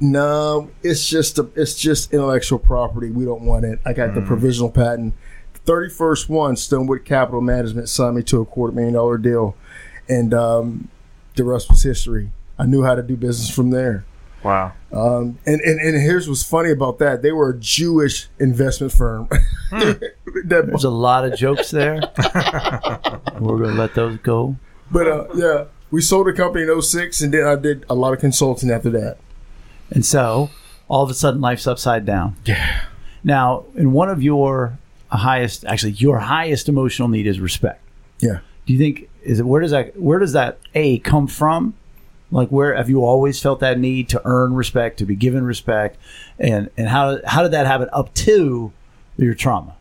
No, it's just intellectual property. We don't want it. I got the provisional patent. The 31st one, Stonewood Capital Management signed me to a $250,000 deal, and the rest was history. I knew how to do business from there. Wow. And here's what's funny about that. They were a Jewish investment firm. There's a lot of jokes there. We're going to let those go. But, yeah, we sold the company in 2006, and then I did a lot of consulting after that. And so all of a sudden, life's upside down. Yeah. Now, in one of your highest, actually, your highest emotional need is respect. Yeah. Do you think, where does that A, come from? Like, where have you always felt that need to earn respect, to be given respect, and how did that happen up to your trauma?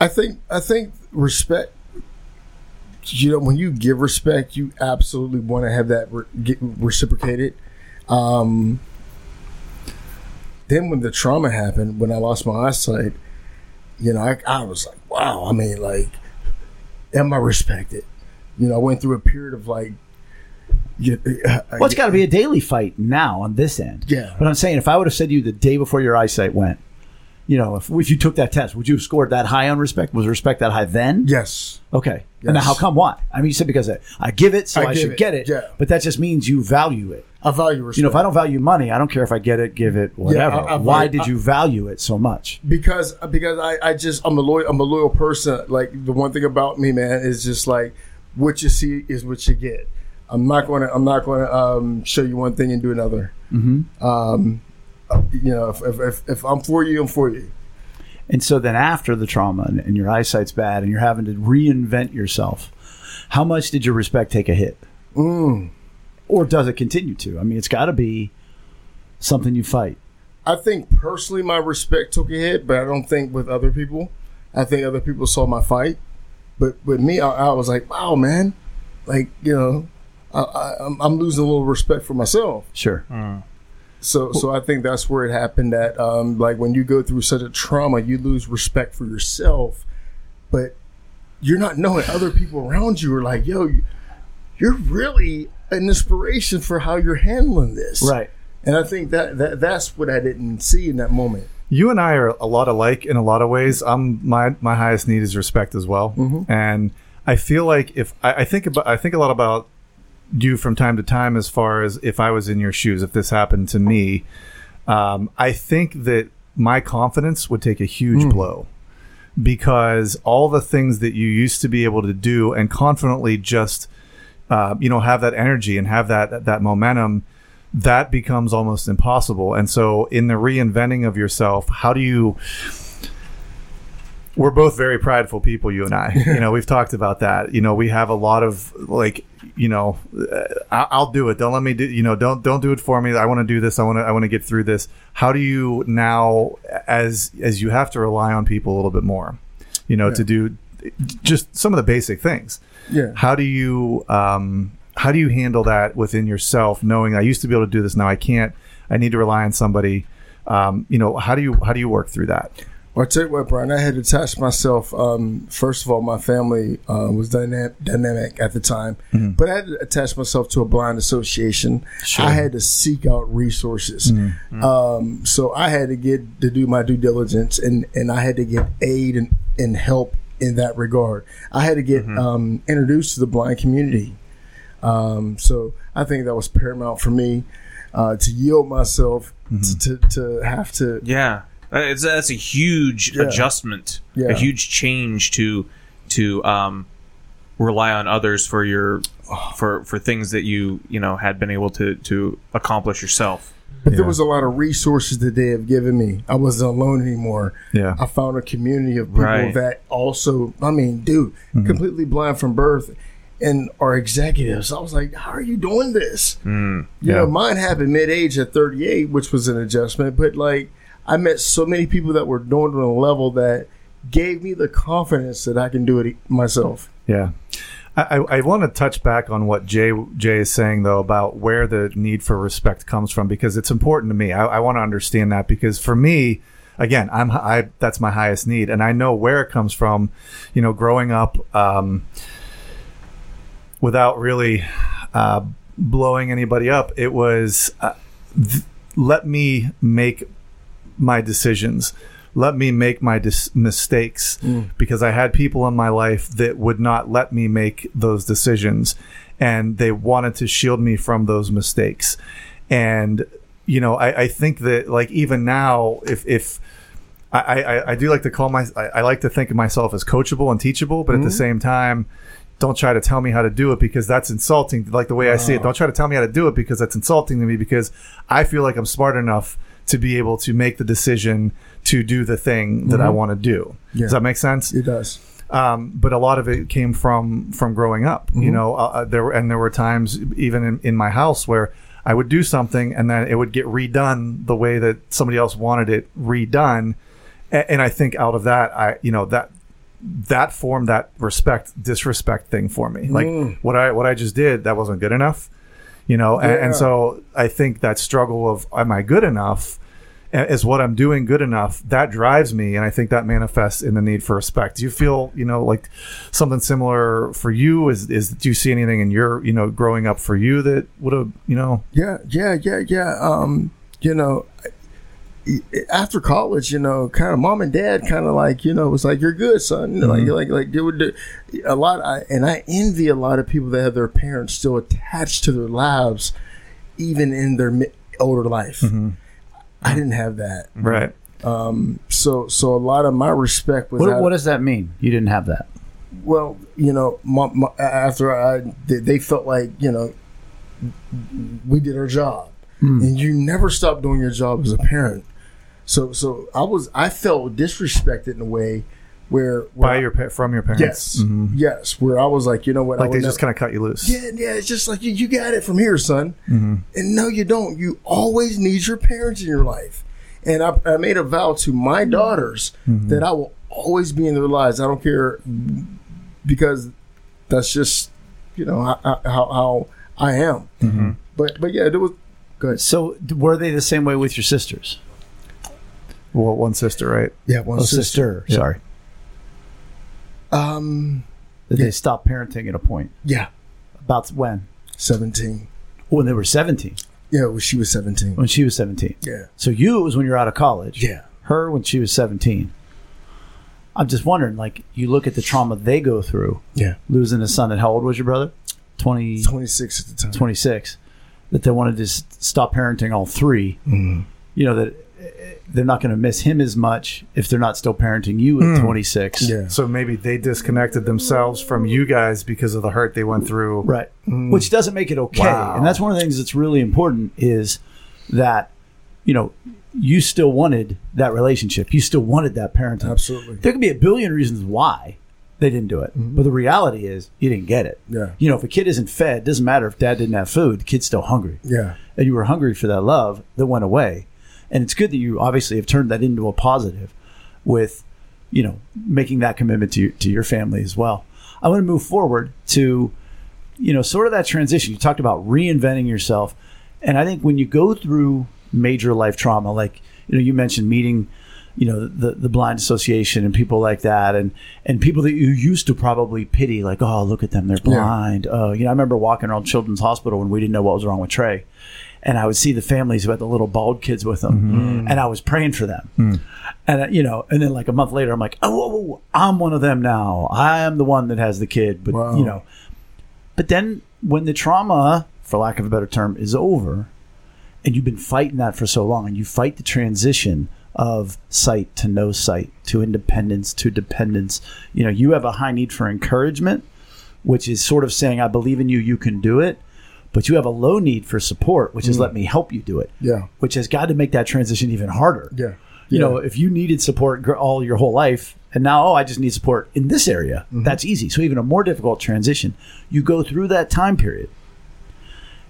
I think respect. You know, when you give respect, you absolutely want to have that get reciprocated. Then when the trauma happened, when I lost my eyesight, you know, I was like, wow. I mean, like, am I respected? You know, I went through a period of like. Well, it's got to be a daily fight now on this end. Yeah. But I'm saying, if I would have said to you the day before your eyesight went, you know, if you took that test, would you have scored that high on respect? Was respect that high then? Yes. Okay. Yes. And now how come? Why? I mean, you said because I give it, so I should get it. Yeah. But that just means you value it. I value respect. You know, if I don't value money, I don't care if I get it, give it, whatever. Yeah, why did you value it so much? Because I'm a loyal person. Like, the one thing about me, man, is just like, what you see is what you get. I'm not going to show you one thing and do another. Mm-hmm. You know, if I'm for you, I'm for you. And so then after the trauma and your eyesight's bad and you're having to reinvent yourself, how much did your respect take a hit? Or does it continue to? I mean, it's got to be something you fight. I think personally my respect took a hit, but I don't think with other people. I think other people saw my fight. But with me, I was like, wow, man. Like, you know. I'm losing a little respect for myself. Sure. So I think that's where it happened. That like when you go through such a trauma, you lose respect for yourself, but you're not knowing other people around you are like, yo, you're really an inspiration for how you're handling this, right? And I think that's what I didn't see in that moment. You and I are a lot alike in a lot of ways. My highest need is respect as well, mm-hmm. and I feel like if I think a lot about. Do from time to time as far as if I was in your shoes, if this happened to me, I think that my confidence would take a huge blow because all the things that you used to be able to do and confidently just, you know, have that energy and have that momentum, that becomes almost impossible. And so in the reinventing of yourself, how do you... We're both very prideful people, you and I. You know, we've talked about that. You know, we have a lot of like, you know, I'll do it. Don't let me do. You know, don't do it for me. I want to do this. I want to get through this. How do you now, as you have to rely on people a little bit more, you know, to do just some of the basic things. Yeah. How do you handle that within yourself, knowing I used to be able to do this, now I can't. I need to rely on somebody. You know, how do you work through that? Well, I tell you what, Brian, I had detached myself. First of all, my family was dynamic at the time, mm-hmm. but I had to attach myself to a blind association. Sure. I had to seek out resources. Mm-hmm. So I had to get to do my due diligence, and I had to get aid and help in that regard. I had to get introduced to the blind community. So I think that was paramount for me to yield myself to have to. Yeah. That's a huge adjustment, a huge change to rely on others for your for things that you know had been able to accomplish yourself. But there was a lot of resources that they have given me. I wasn't alone anymore. Yeah, I found a community of people that also. I mean, dude, completely blind from birth, and are executives. I was like, how are you doing this? You know, mine happened mid-age at 38, which was an adjustment, but like. I met so many people that were doing it on a level that gave me the confidence that I can do it myself. Yeah. I want to touch back on what Jay is saying, though, about where the need for respect comes from, because it's important to me. I want to understand that, because for me, again, that's my highest need. And I know where it comes from, you know, growing up without really blowing anybody up. It was let me make my decisions. Let me make my mistakes, because I had people in my life that would not let me make those decisions, and they wanted to shield me from those mistakes. And, you know, I think that, like, even now, if I do like to call I like to think of myself as coachable and teachable, but at the same time, don't try to tell me how to do it, because that's insulting. Like, the way I see it, don't try to tell me how to do it, because that's insulting to me, because I feel like I'm smart enough to be able to make the decision to do the thing that I want to do. Yeah. Does that make sense? It does. But a lot of it came from growing up, you know, there were times even in my house where I would do something and then it would get redone the way that somebody else wanted it redone. And I think out of that, that formed that respect, disrespect thing for me. Like what I just did, that wasn't good enough. You know, and so I think that struggle of, am I good enough? Is what I'm doing good enough? That drives me, and I think that manifests in the need for respect. Do you feel, you know, like something similar for you? Do you see anything in your, you know, growing up for you that would have, you know? Yeah. You know, after college, you know, kind of mom and dad kind of like, you know, was like, you're good, son. Mm-hmm. Like they would do a lot. I envy a lot of people that have their parents still attached to their lives, even in their older life. Mm-hmm. I didn't have that. Right. So a lot of my respect was. What does that mean? You didn't have that. Well, you know, they felt like, you know, we did our job, and you never stopped doing your job as a parent. So I felt disrespected in a way where from your parents. Yes. Mm-hmm. Yes. Where I was like, you know what? Like, they just kind of cut you loose. Yeah. It's just like, you got it from here, son. Mm-hmm. And no, you don't. You always need your parents in your life. And I made a vow to my daughters that I will always be in their lives. I don't care, because that's just, you know, how I am. Mm-hmm. But yeah, it was good. So were they the same way with your sisters? Well, one sister, right? Yeah, one sister. Yeah. Sorry. They stopped parenting at a point. Yeah. About when? 17. When they were 17? Yeah, when she was 17. Yeah. So you, it was when you were out of college. Yeah. Her, when she was 17. I'm just wondering, like, you look at the trauma they go through. Yeah. Losing a son. And how old was your brother? 26 at the time. 26. That they wanted to stop parenting all three. Mm-hmm. You know, that they're not going to miss him as much if they're not still parenting you at 26. Yeah. So maybe they disconnected themselves from you guys because of the hurt they went through. Right. Mm. Which doesn't make it okay. Wow. And that's one of the things that's really important, is that, you know, you still wanted that relationship. You still wanted that parenting. Absolutely. There could be a billion reasons why they didn't do it. Mm-hmm. But the reality is, you didn't get it. Yeah. You know, if a kid isn't fed, it doesn't matter if dad didn't have food, the kid's still hungry. Yeah. And you were hungry for that love that went away. And it's good that you obviously have turned that into a positive with, you know, making that commitment to your family as well. I want to move forward to, you know, sort of that transition. You talked about reinventing yourself. And I think when you go through major life trauma, like, you know, you mentioned meeting, you know, the Blind Association and people like that, and people that you used to probably pity, like, oh, look at them, they're blind. Yeah. You know, I remember walking around Children's Hospital when we didn't know what was wrong with Trey. And I would see the families who had the little bald kids with them. Mm-hmm. And I was praying for them. Mm. And, you know, and then like a month later, I'm like, oh, I'm one of them now. I am the one that has the kid. But, wow. You know, but then when the trauma, for lack of a better term, is over, and you've been fighting that for so long, and you fight the transition of sight to no sight, to independence, to dependence, you know, you have a high need for encouragement, which is sort of saying, I believe in you, you can do it. But you have a low need for support, which is let me help you do it. Yeah. Which has got to make that transition even harder. Yeah. You know, if you needed support all your whole life, and now, oh, I just need support in this area, that's easy. So even a more difficult transition, you go through that time period.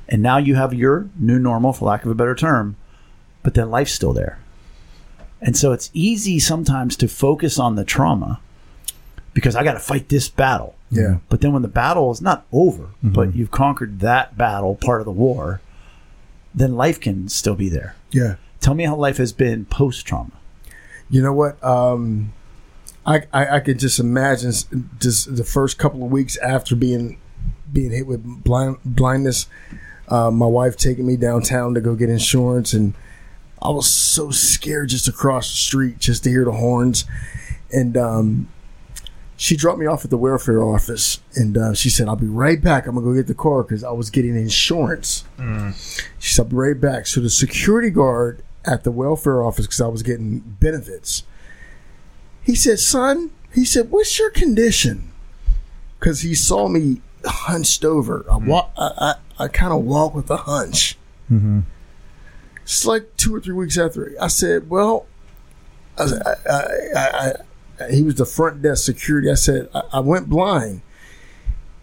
And now you have your new normal, for lack of a better term, but then life's still there. And so it's easy sometimes to focus on the trauma, because I got to fight this battle. Yeah. But then when the battle is not over, mm-hmm. but you've conquered that battle, part of the war, then life can still be there. Yeah. Tell me how life has been post-trauma. You know what? I could just imagine just the first couple of weeks after being hit with blindness, my wife taking me downtown to go get insurance, and I was so scared just across the street just to hear the horns. And she dropped me off at the welfare office, and she said, "I'll be right back. I'm going to go get the car," because I was getting insurance. Mm. She said, "I'll be right back." So the security guard at the welfare office, because I was getting benefits, he said, "Son," he said, "what's your condition?" Because he saw me hunched over. I kind of walk with a hunch. Mm-hmm. It's like 2 or 3 weeks after. I said, "Well," I he was the front desk security. I said, I went blind."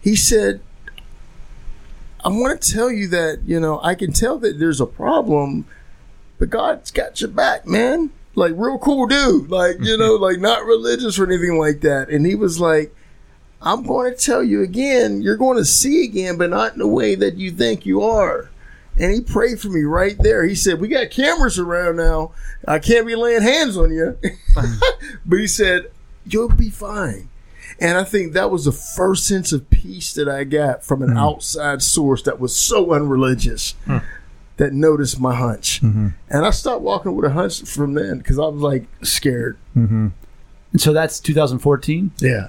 He said, "I want to tell you that, you know, I can tell that there's a problem, but God's got your back, man." Like, real cool dude. Like, you know, like, not religious or anything like that. And he was like, "I'm going to tell you again. You're going to see again, but not in the way that you think you are." And he prayed for me right there. He said, "We got cameras around now. I can't be laying hands on you." But he said, "You'll be fine." And I think that was the first sense of peace that I got from an outside source that was so unreligious. That noticed my hunch. Mm-hmm. And I stopped walking with a hunch from then because I was like scared. Mm-hmm. And so that's 2014? Yeah.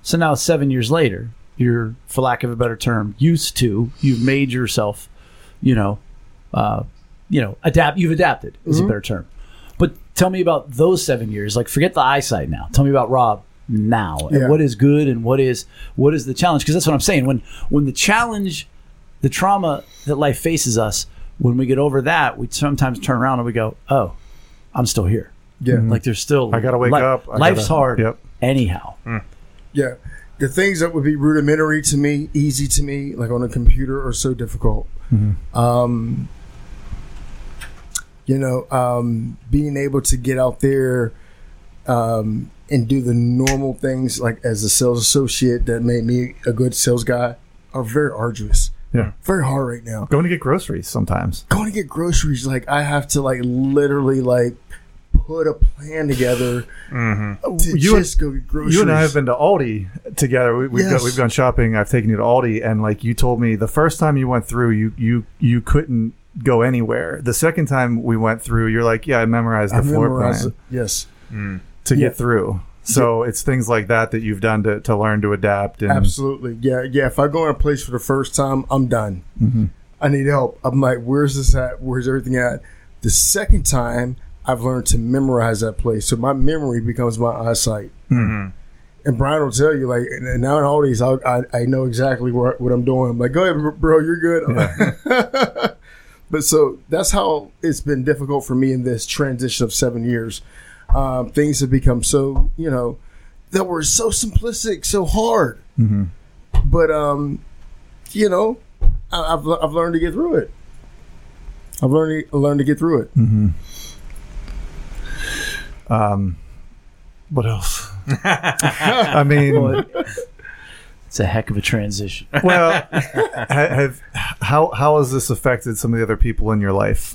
So now 7 years later, you're, for lack of a better term, used to, you've made yourself, you've adapted is a better term. But tell me about those 7 years. Like, forget the eyesight now. Tell me about Rob now. Yeah. And what is good and what is the challenge? Because that's what I'm saying. When the challenge, the trauma that life faces us, when we get over that, we sometimes turn around and we go, "Oh, I'm still here." Yeah. Like, there's still... I got to wake up. Life's hard anyhow. Mm. Yeah. The things that would be rudimentary to me, easy to me, like on a computer, are so difficult. Mm-hmm. Being able to get out there and do the normal things, like as a sales associate that made me a good sales guy, are very arduous. Yeah, very hard right now. Going to get groceries sometimes. Like, I have to literally put a plan together to go get groceries. You and I have been to Aldi together. We've gone shopping. I've taken you to Aldi, and you told me the first time you went through, you couldn't go anywhere. The second time we went through, you're like, "Yeah, I memorized the floor plan." Yes, to get through. So it's things like that you've done to learn to adapt. And absolutely. Yeah. Yeah. If I go in a place for the first time, I'm done. Mm-hmm. I need help. I'm like, where's this at? Where's everything at? The second time, I've learned to memorize that place. So my memory becomes my eyesight. Mm-hmm. And Brian will tell you, now in all these, I know exactly what I'm doing. I'm like, "Go ahead, bro. You're good." Yeah. But so that's how it's been difficult for me in this transition of 7 years. Things have become so, that were so simplistic, so hard. Mm-hmm. But, I've learned to get through it. Mm-hmm. What else? I mean... Boy, it's a heck of a transition. Well, how has this affected some of the other people in your life?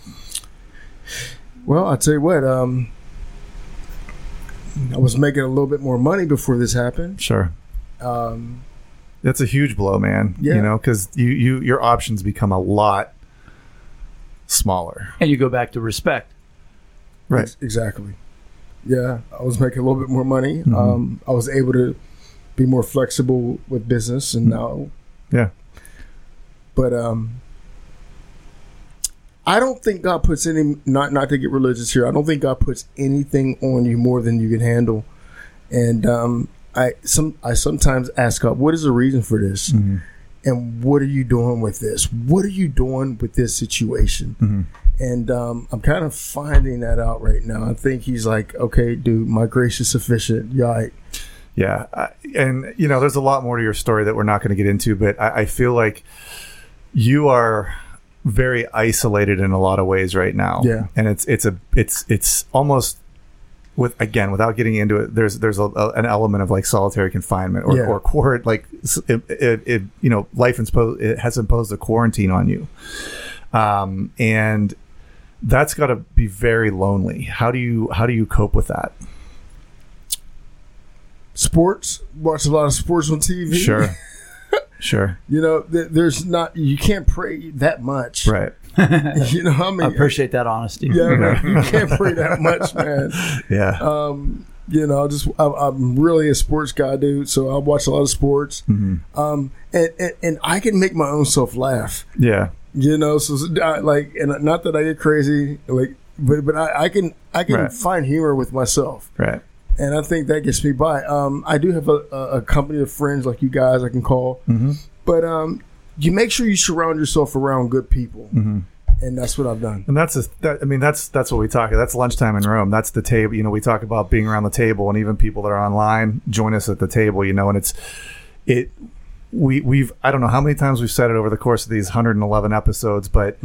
Well, I'll tell you what... I was making a little bit more money before this happened. Sure. That's a huge blow, man. Yeah. Because your options become a lot smaller. And you go back to respect. Right. Exactly. Yeah. I was making a little bit more money. Mm-hmm. I was able to be more flexible with business. And now. Yeah. But I don't think God puts any, not to get religious here, I don't think God puts anything on you more than you can handle. And I sometimes ask God, what is the reason for this? Mm-hmm. And what are you doing with this? What are you doing with this situation? Mm-hmm. And I'm kind of finding that out right now. I think he's like, "Okay, dude, my grace is sufficient." You're right. Yeah. And there's a lot more to your story that we're not going to get into, but I feel like you are... very isolated in a lot of ways right now, yeah, and it's almost with, again, without getting into it, there's an element of like solitary confinement or court, like it you know, life has imposed a quarantine on you, and that's got to be very lonely. How do you cope with that? Sports. Watch a lot of sports on TV. Sure. You know, there's not, you can't pray that much. Right. You know, I mean, I appreciate that honesty. Yeah, right. You can't pray that much, man. Yeah. You know, I'm really a sports guy, dude. So I watch a lot of sports. Mm-hmm. And I can make my own self laugh. Yeah. You know, so like, and not that I get crazy, like, but I can right. find humor with myself. Right. And I think that gets me by. I do have a company of friends like you guys I can call. Mm-hmm. But you make sure you surround yourself around good people. Mm-hmm. And that's what I've done. And that's what we talk about. That's Lunchtime in Rome. That's the table. You know, we talk about being around the table, and even people that are online join us at the table, you know, and it's we've I don't know how many times we've said it over the course of these 111 episodes, but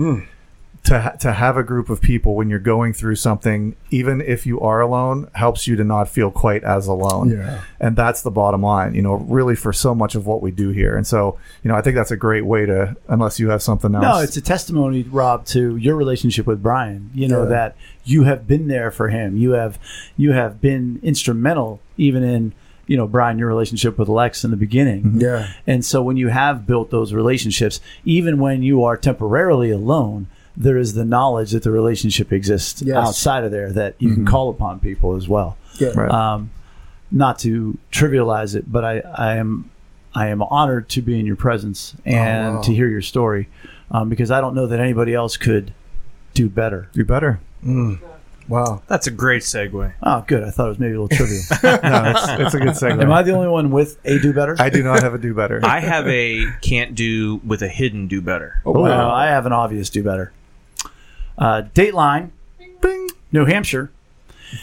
to have a group of people when you're going through something, even if you are alone, helps you to not feel quite as alone. Yeah. And that's the bottom line, you know, really, for so much of what we do here. And so, you know, I think that's a great way to, unless you have something else. No, it's a testimony, Rob, to your relationship with Brian, you know, that you have been there for him. You have been instrumental even in, you know, Brian, your relationship with Lex in the beginning. Yeah. And so when you have built those relationships, even when you are temporarily alone, there is the knowledge that the relationship exists outside of there, that you can call upon people as well. Yeah. Right. Not to trivialize it, but I am honored to be in your presence and to hear your story, because I don't know that anybody else could do better. Mm. Wow. That's a great segue. Oh, good. I thought it was maybe a little trivial. No, it's a good segue. Am I the only one with a do better? I do not have a do better. I have a can't do with a hidden do better. Oh, wow. I have an obvious do better. Dateline, Bing. New Hampshire.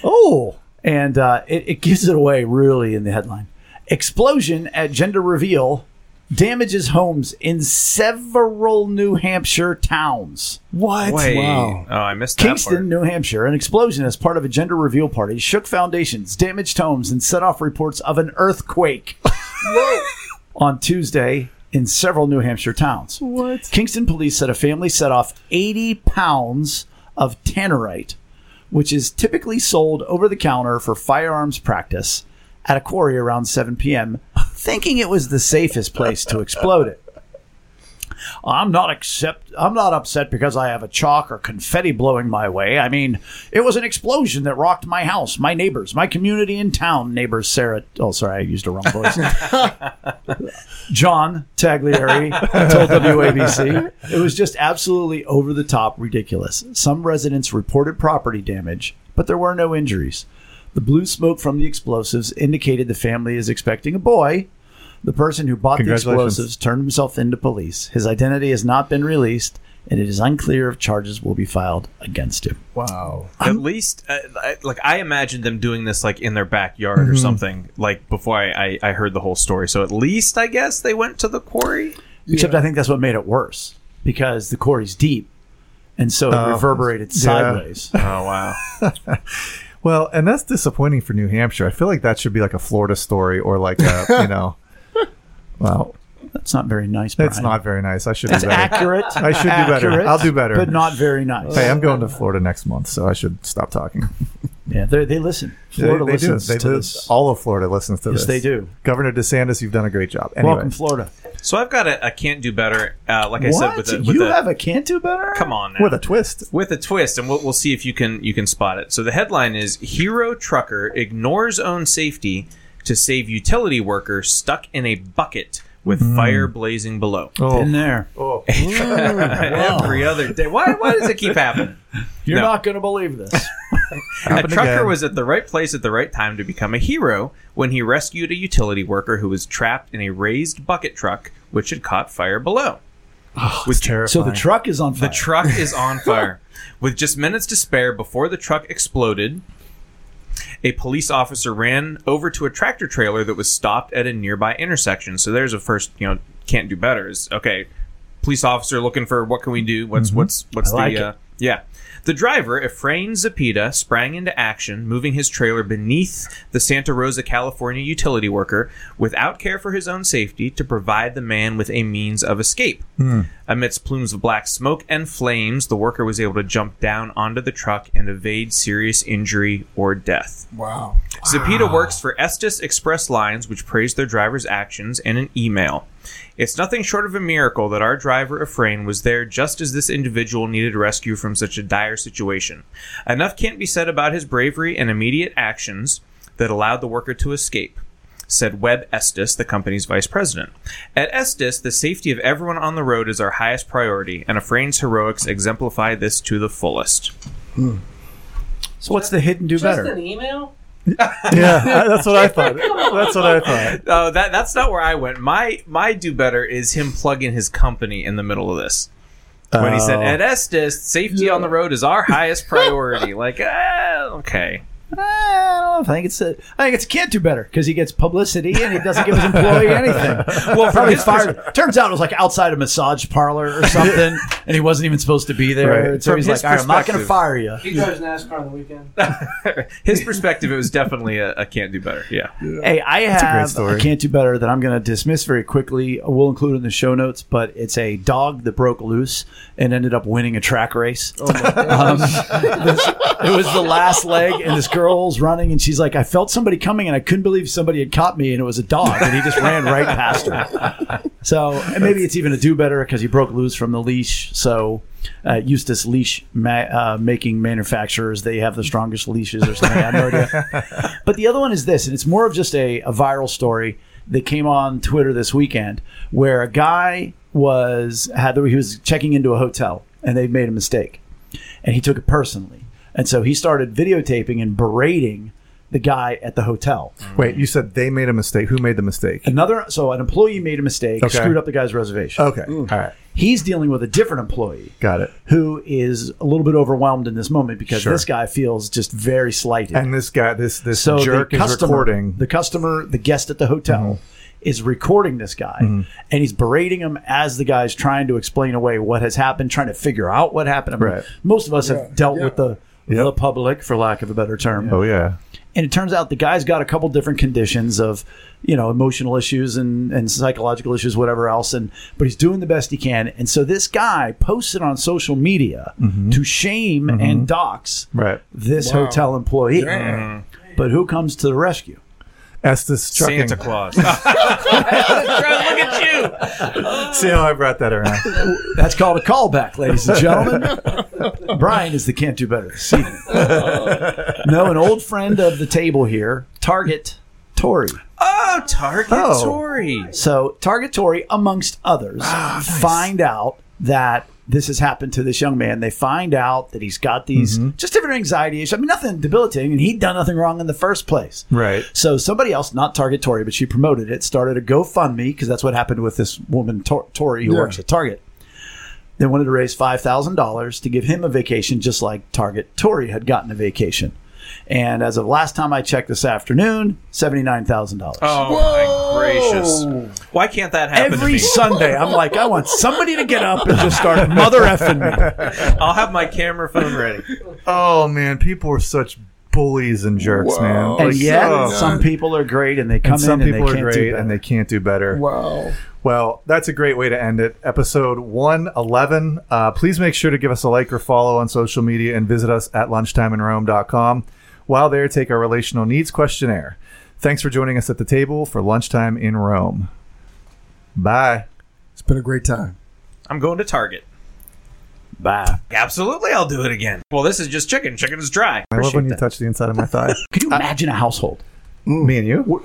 Oh, and it gives it away really in the headline. Explosion at gender reveal damages homes in several New Hampshire towns. What? Wait. Wow. Oh, I missed that Kingston, part. New Hampshire. An explosion as part of a gender reveal party shook foundations, damaged homes, and set off reports of an earthquake on Tuesday in several New Hampshire towns. What? Kingston police said a family set off 80 pounds of tannerite, which is typically sold over the counter for firearms practice, at a quarry around 7 p.m., thinking it was the safest place to explode it. I'm not upset because I have a chalk or confetti blowing my way. I mean, it was an explosion that rocked my house, my neighbors, my community in town, neighbors Sarah. Oh, sorry, I used a wrong voice. John Taglieri told WABC. It was just absolutely over the top ridiculous. Some residents reported property damage, but there were no injuries. The blue smoke from the explosives indicated the family is expecting a boy. The person who bought the explosives turned himself in to police. His identity has not been released, and it is unclear if charges will be filed against him. Wow. At least, I imagined them doing this, like, in their backyard or something, like, before I heard the whole story. So at least, I guess, they went to the quarry? Except I think that's what made it worse, because the quarry's deep, and so it reverberated sideways. Oh, wow. Well, and that's disappointing for New Hampshire. I feel like that should be like a Florida story or like a, you know. Well, that's not very nice, Brian. It's not very nice. I should do better. Accurate. I should do better. I'll do better. But not very nice. Hey, I'm going to Florida next month, so I should stop talking. Yeah, they listen. Florida listens to this. All of Florida listens to this. Yes, they do. Governor DeSantis, you've done a great job. Anyway. Welcome, Florida. So I've got a can't do better, like I said. You have a can't do better? Come on now. With a twist. With a twist, and we'll see if you can spot it. So the headline is, Hero Trucker Ignores Own Safety to Save Utility Worker Stuck in a Bucket with Fire Blazing Below. Oh. In there. Oh. Every other day. Why does it keep happening? You're not going to believe this. A trucker was at the right place at the right time to become a hero when he rescued a utility worker who was trapped in a raised bucket truck, which had caught fire below. Oh, it's terrifying. So the truck is on fire. The truck is on fire. With just minutes to spare before the truck exploded, a police officer ran over to a tractor trailer that was stopped at a nearby intersection. So there's a first, you know, can't do better. Is, okay, police officer looking for what can we do? What's the Yeah. The driver, Efrain Zapita, sprang into action, moving his trailer beneath the Santa Rosa, California utility worker without care for his own safety to provide the man with a means of escape. Mm. Amidst plumes of black smoke and flames, the worker was able to jump down onto the truck and evade serious injury or death. Wow. Zapita works for Estes Express Lines, which praised their driver's actions in an email. It's nothing short of a miracle that our driver, Efrain, was there just as this individual needed rescue from such a dire situation. Enough can't be said about his bravery and immediate actions that allowed the worker to escape, said Webb Estes, the company's vice president. At Estes, the safety of everyone on the road is our highest priority, and Efrain's heroics exemplify this to the fullest. Hmm. So what's the hit and do just better? Just an email? Yeah, that's what I thought. That's not where I went. My do better is him plugging his company in the middle of this. When he said, at Estes, safety on the road is our highest priority. Like, okay. I think it's a can't do better because he gets publicity and he doesn't give his employee anything. Well, probably fired. Turns out it was like outside a massage parlor or something, and he wasn't even supposed to be there. Right. So he's like, all right, I'm not going to fire you. He drives NASCAR on the weekend. His perspective, it was definitely a can't do better. Yeah. Hey, I have a can't do better that I'm going to dismiss very quickly. We'll include it in the show notes, but it's a dog that broke loose and ended up winning a track race. Oh my it was the last leg, and this girl's running, and she's like, I felt somebody coming, and I couldn't believe somebody had caught me, and it was a dog, and he just ran right past her. So, and maybe it's even a do-better because he broke loose from the leash. So, Eustace leash making manufacturers, they have the strongest leashes or something. I have no idea. But the other one is this, and it's more of just a viral story that came on Twitter this weekend, where a guy was checking into a hotel, and they made a mistake, and he took it personally. And so he started videotaping and berating the guy at the hotel. Wait, you said they made a mistake. Who made the mistake? So an employee made a mistake, screwed up the guy's reservation. Okay. Mm. All right. He's dealing with a different employee. Got it. Who is a little bit overwhelmed in this moment because this guy feels just very slighted. And this guy, this jerk is recording. The customer, the guest at the hotel, is recording this guy, and he's berating him as the guy's trying to explain away what has happened, trying to figure out what happened. I mean, most of us have dealt with the public, for lack of a better term. Yeah. Oh, yeah. And it turns out the guy's got a couple different conditions of, emotional issues and psychological issues, whatever else. But he's doing the best he can. And so this guy posted on social media to shame and dox this hotel employee. Yeah. But who comes to the rescue? Estes trucking. Santa Claus. Look at you. See how I brought that around. That's called a callback, ladies and gentlemen. Brian is the can't do better this evening. No, an old friend of the table here, Target Tory. Oh, Target Tory. So Target Tory, amongst others, find out that this has happened to this young man. They find out that he's got these just different anxiety issues. I mean, nothing debilitating, and he'd done nothing wrong in the first place. Right. So somebody else, not Target Tory, but she promoted it, started a GoFundMe, because that's what happened with this woman, Tory, who works at Target. They wanted to raise $5,000 to give him a vacation, just like Target Tory had gotten a vacation. And as of last time I checked this afternoon, $79,000. Oh, my gracious. Why can't that happen every to me? Sunday, I'm like, I want somebody to get up and just start mother effing me. I'll have my camera phone ready. Oh, man. People are such bullies and jerks, man. And some people are great, and they come and in and they can't do better. And they can't do better. Wow. Well, that's a great way to end it. Episode 111. Please make sure to give us a like or follow on social media and visit us at lunchtimeinrome.com. While there, take our relational needs questionnaire. Thanks for joining us at the table for Lunchtime in Rome. Bye. It's been a great time. I'm going to Target. Bye. Absolutely, I'll do it again. Well, this is just chicken. Chicken is dry. I love when you touch the inside of my thigh. Could you imagine a household? Me and you?